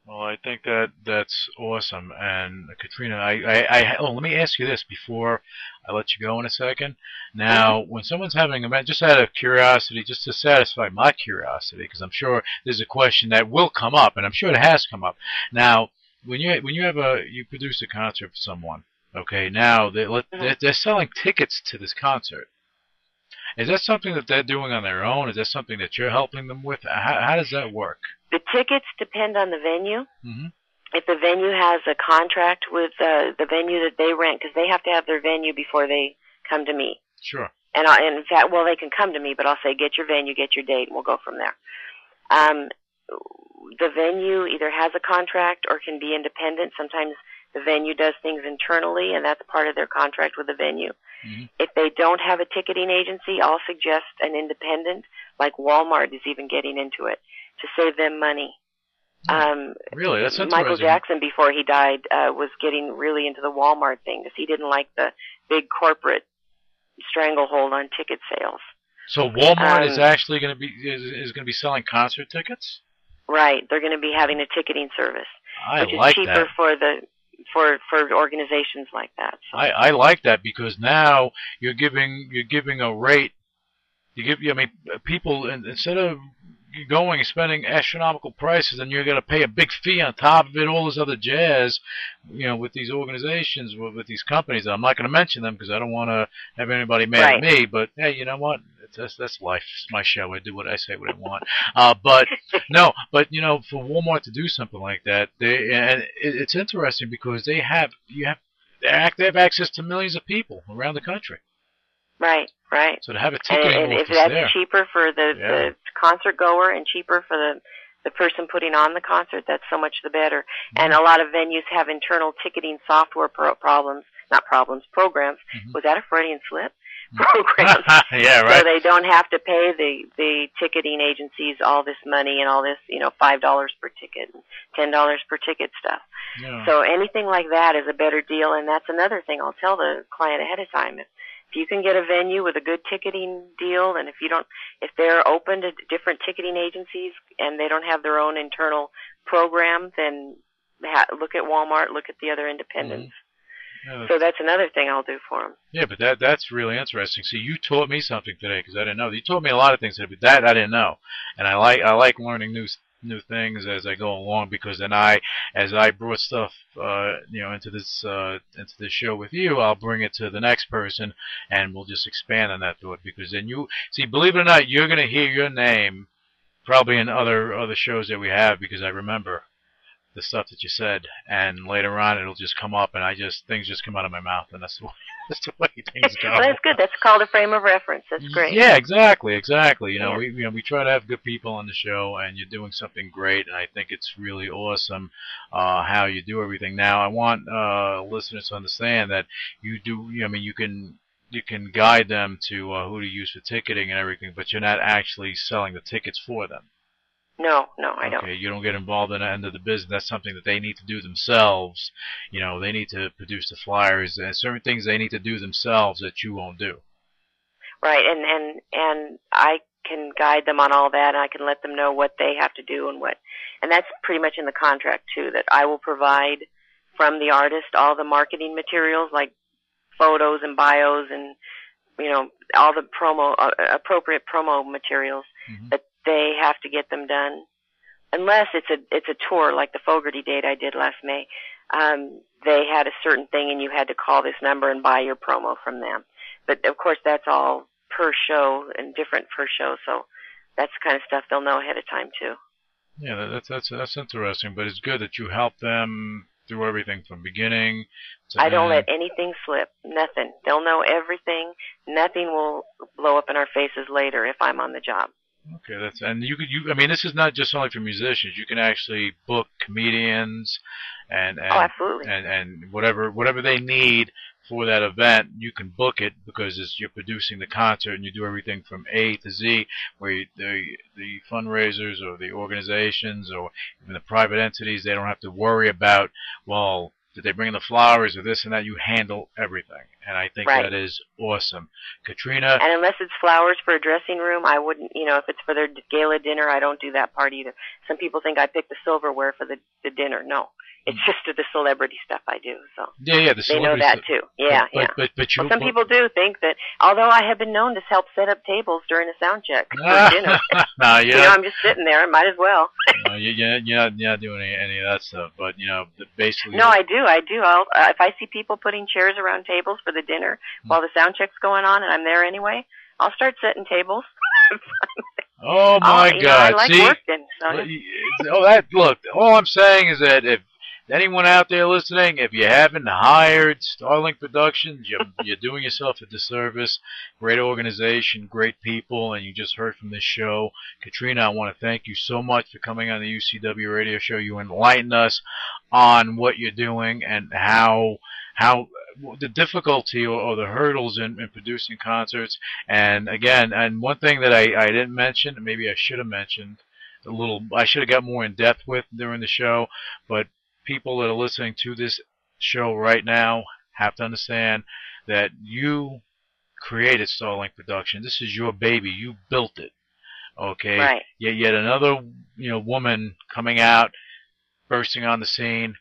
Well, I think that's awesome. And Katrina, let me ask you this before I let you go in a second. Now, when someone's having an event, just out of curiosity, just to satisfy my curiosity, because I'm sure there's a question that will come up, and I'm sure it has come up. Now, when you produce a concert for someone, okay? Now they're selling tickets to this concert. Is that something that they're doing on their own? Is that something that you're helping them with? How does that work? The tickets depend on the venue. Mm-hmm. If the venue has a contract with the venue that they rent, because they have to have their venue before they come to me. Sure. And in fact, well, they can come to me, but I'll say, get your venue, get your date, and we'll go from there. The venue either has a contract or can be independent. Sometimes the venue does things internally, and that's part of their contract with the venue. Mm-hmm. If they don't have a ticketing agency, I'll suggest an independent, like Walmart is even getting into it, to save them money. Really? That's interesting. Michael Jackson, before he died, was getting really into the Walmart thing because he didn't like the big corporate stranglehold on ticket sales. So Walmart is actually going to be is going to be selling concert tickets? Right. They're going to be having a ticketing service, which is cheaper for the for organizations like that. So. I like that, because now you're giving a rate. I mean, people, instead of going and spending astronomical prices, and you're going to pay a big fee on top of it, all this other jazz, you know, with these organizations, with these companies. I'm not going to mention them because I don't want to have anybody mad at me, but hey, you know what? That's life. It's my show. I do what I say, what I want. But you know, for Walmart to do something like that, it's interesting because they have access to millions of people around the country. Right. So to have a ticketing office there. And if that's cheaper for the concert goer and cheaper for the person putting on the concert, that's so much the better. Mm-hmm. And a lot of venues have internal ticketing software programs. Mm-hmm. Was that a Freudian slip? Programs. Yeah, right. So they don't have to pay the ticketing agencies all this money and all this, you know, $5 per ticket and $10 per ticket stuff. Yeah. So anything like that is a better deal, and that's another thing I'll tell the client ahead of time. If you can get a venue with a good ticketing deal, and if they're open to different ticketing agencies and they don't have their own internal program, then look at Walmart, look at the other independents. Mm-hmm. Yeah, so that's another thing I'll do for them. Yeah, but that's really interesting. See, you taught me something today because I didn't know. You taught me a lot of things today, but that I didn't know. And I like learning new things as I go along, because then as I brought stuff into this show with you, I'll bring it to the next person, and we'll just expand on that thought, because then you see, believe it or not, you're going to hear your name probably in other shows that we have, because I remember the stuff that you said, and later on it'll just come up, and things just come out of my mouth, and that's the way things go. Well, that's good. That's called a frame of reference. That's great. Yeah, exactly. You know, we try to have good people on the show, and you're doing something great, and I think it's really awesome how you do everything. Now, I want listeners to understand that you do. I mean, you can guide them to who to use for ticketing and everything, but you're not actually selling the tickets for them. No, I don't. Okay, you don't get involved in the end of the business. That's something that they need to do themselves. You know, they need to produce the flyers, and certain things they need to do themselves that you won't do. Right, and I can guide them on all that, and I can let them know what they have to do and that's pretty much in the contract too, that I will provide from the artist all the marketing materials, like photos and bios and, you know, all the appropriate promo materials. Mm-hmm. But they have to get them done, unless it's a tour like the Fogarty date I did last May. They had a certain thing, and you had to call this number and buy your promo from them. But of course, that's all per show and different per show, so that's the kind of stuff they'll know ahead of time too. Yeah, that's interesting. But it's good that you help them through everything from beginning to I don't let anything slip. Nothing. They'll know everything. Nothing will blow up in our faces later if I'm on the job. Okay, I mean, this is not just only for musicians. You can actually book comedians and absolutely. And whatever they need for that event, you can book it, because you're producing the concert, and you do everything from A to Z, where the fundraisers or the organizations or even the private entities, they don't have to worry about, well, did they bring in the flowers or this and that? You handle everything, and I think that is awesome, Katrina. And unless it's flowers for a dressing room, I wouldn't. You know, if it's for their gala dinner, I don't do that part either. Some people think I pick the silverware for the dinner. No, it's just the celebrity stuff I do. So yeah, the celebrity stuff. They know that too. Yeah, But some people do think that. Although I have been known to help set up tables during a sound check for dinner. No, you know, I'm just sitting there. I might as well. No, you're not doing any of that stuff. But you know, basically. No, I do. If I see people putting chairs around tables for the dinner while the sound check's going on, and I'm there anyway, I'll start setting tables. Oh my God! Know, I like working. So. Look. All I'm saying is that if anyone out there listening, if you haven't hired Starlink Productions, you're doing yourself a disservice. Great organization, great people, and you just heard from this show. Katrina, I want to thank you so much for coming on the UCW radio show. You enlighten us on what you're doing and how the difficulty or the hurdles in producing concerts. And again, and one thing that I didn't mention, and maybe I should have mentioned a little, I should have got more in depth with during the show, but people that are listening to this show right now have to understand that you created Starlink Production. This is your baby. You built it. Okay? Right. Yet another woman coming out, bursting on the scene,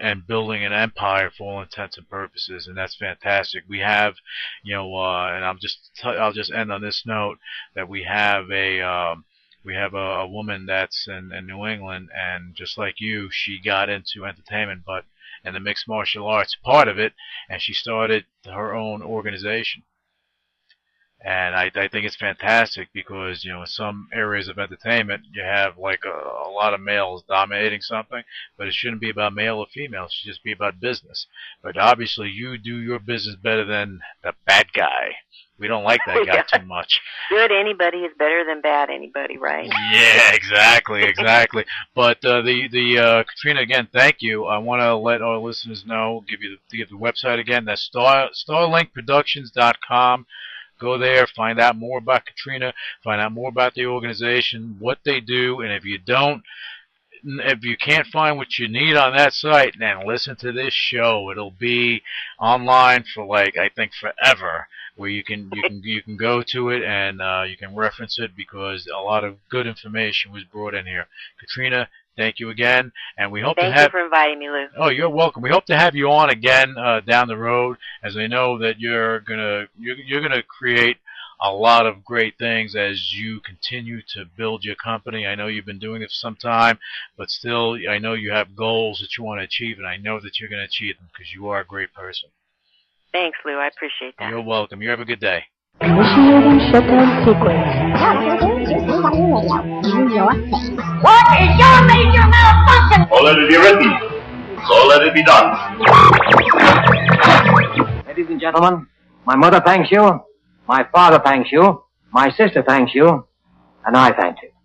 and building an empire for all intents and purposes, and that's fantastic. We have, you know, and I'll just end on this note that we have a woman that's in New England, and just like you, she got into entertainment, but and the mixed martial arts part of it, and she started her own organization. And I think it's fantastic because, you know, in some areas of entertainment, you have like a lot of males dominating something, but it shouldn't be about male or female. It should just be about business. But obviously, you do your business better than the bad guy. We don't like that guy too much. Good anybody is better than bad anybody, right? Yeah, exactly, exactly. But Katrina, again, thank you. I want to let our listeners know, give the website again. That's StarlinkProductions.com. Go there, find out more about Katrina, find out more about the organization, what they do, and if you can't find what you need on that site, then listen to this show. It'll be online for like, I think, forever, where you can go to it and you can reference it, because a lot of good information was brought in here. Katrina, thank you again, and we hope thank you for inviting me, Lou. Oh, you're welcome. We hope to have you on again down the road, as I know that you're gonna create a lot of great things as you continue to build your company. I know you've been doing it for some time, but still, I know you have goals that you want to achieve, and I know that you're going to achieve them because you are a great person. Thanks, Lou. I appreciate that. You're welcome. You have a good day. Initiating shutdown sequence. What is your major malfunction? So let it be written. So let it be done. Ladies and gentlemen, my mother thanks you. My father thanks you, my sister thanks you, and I thank you.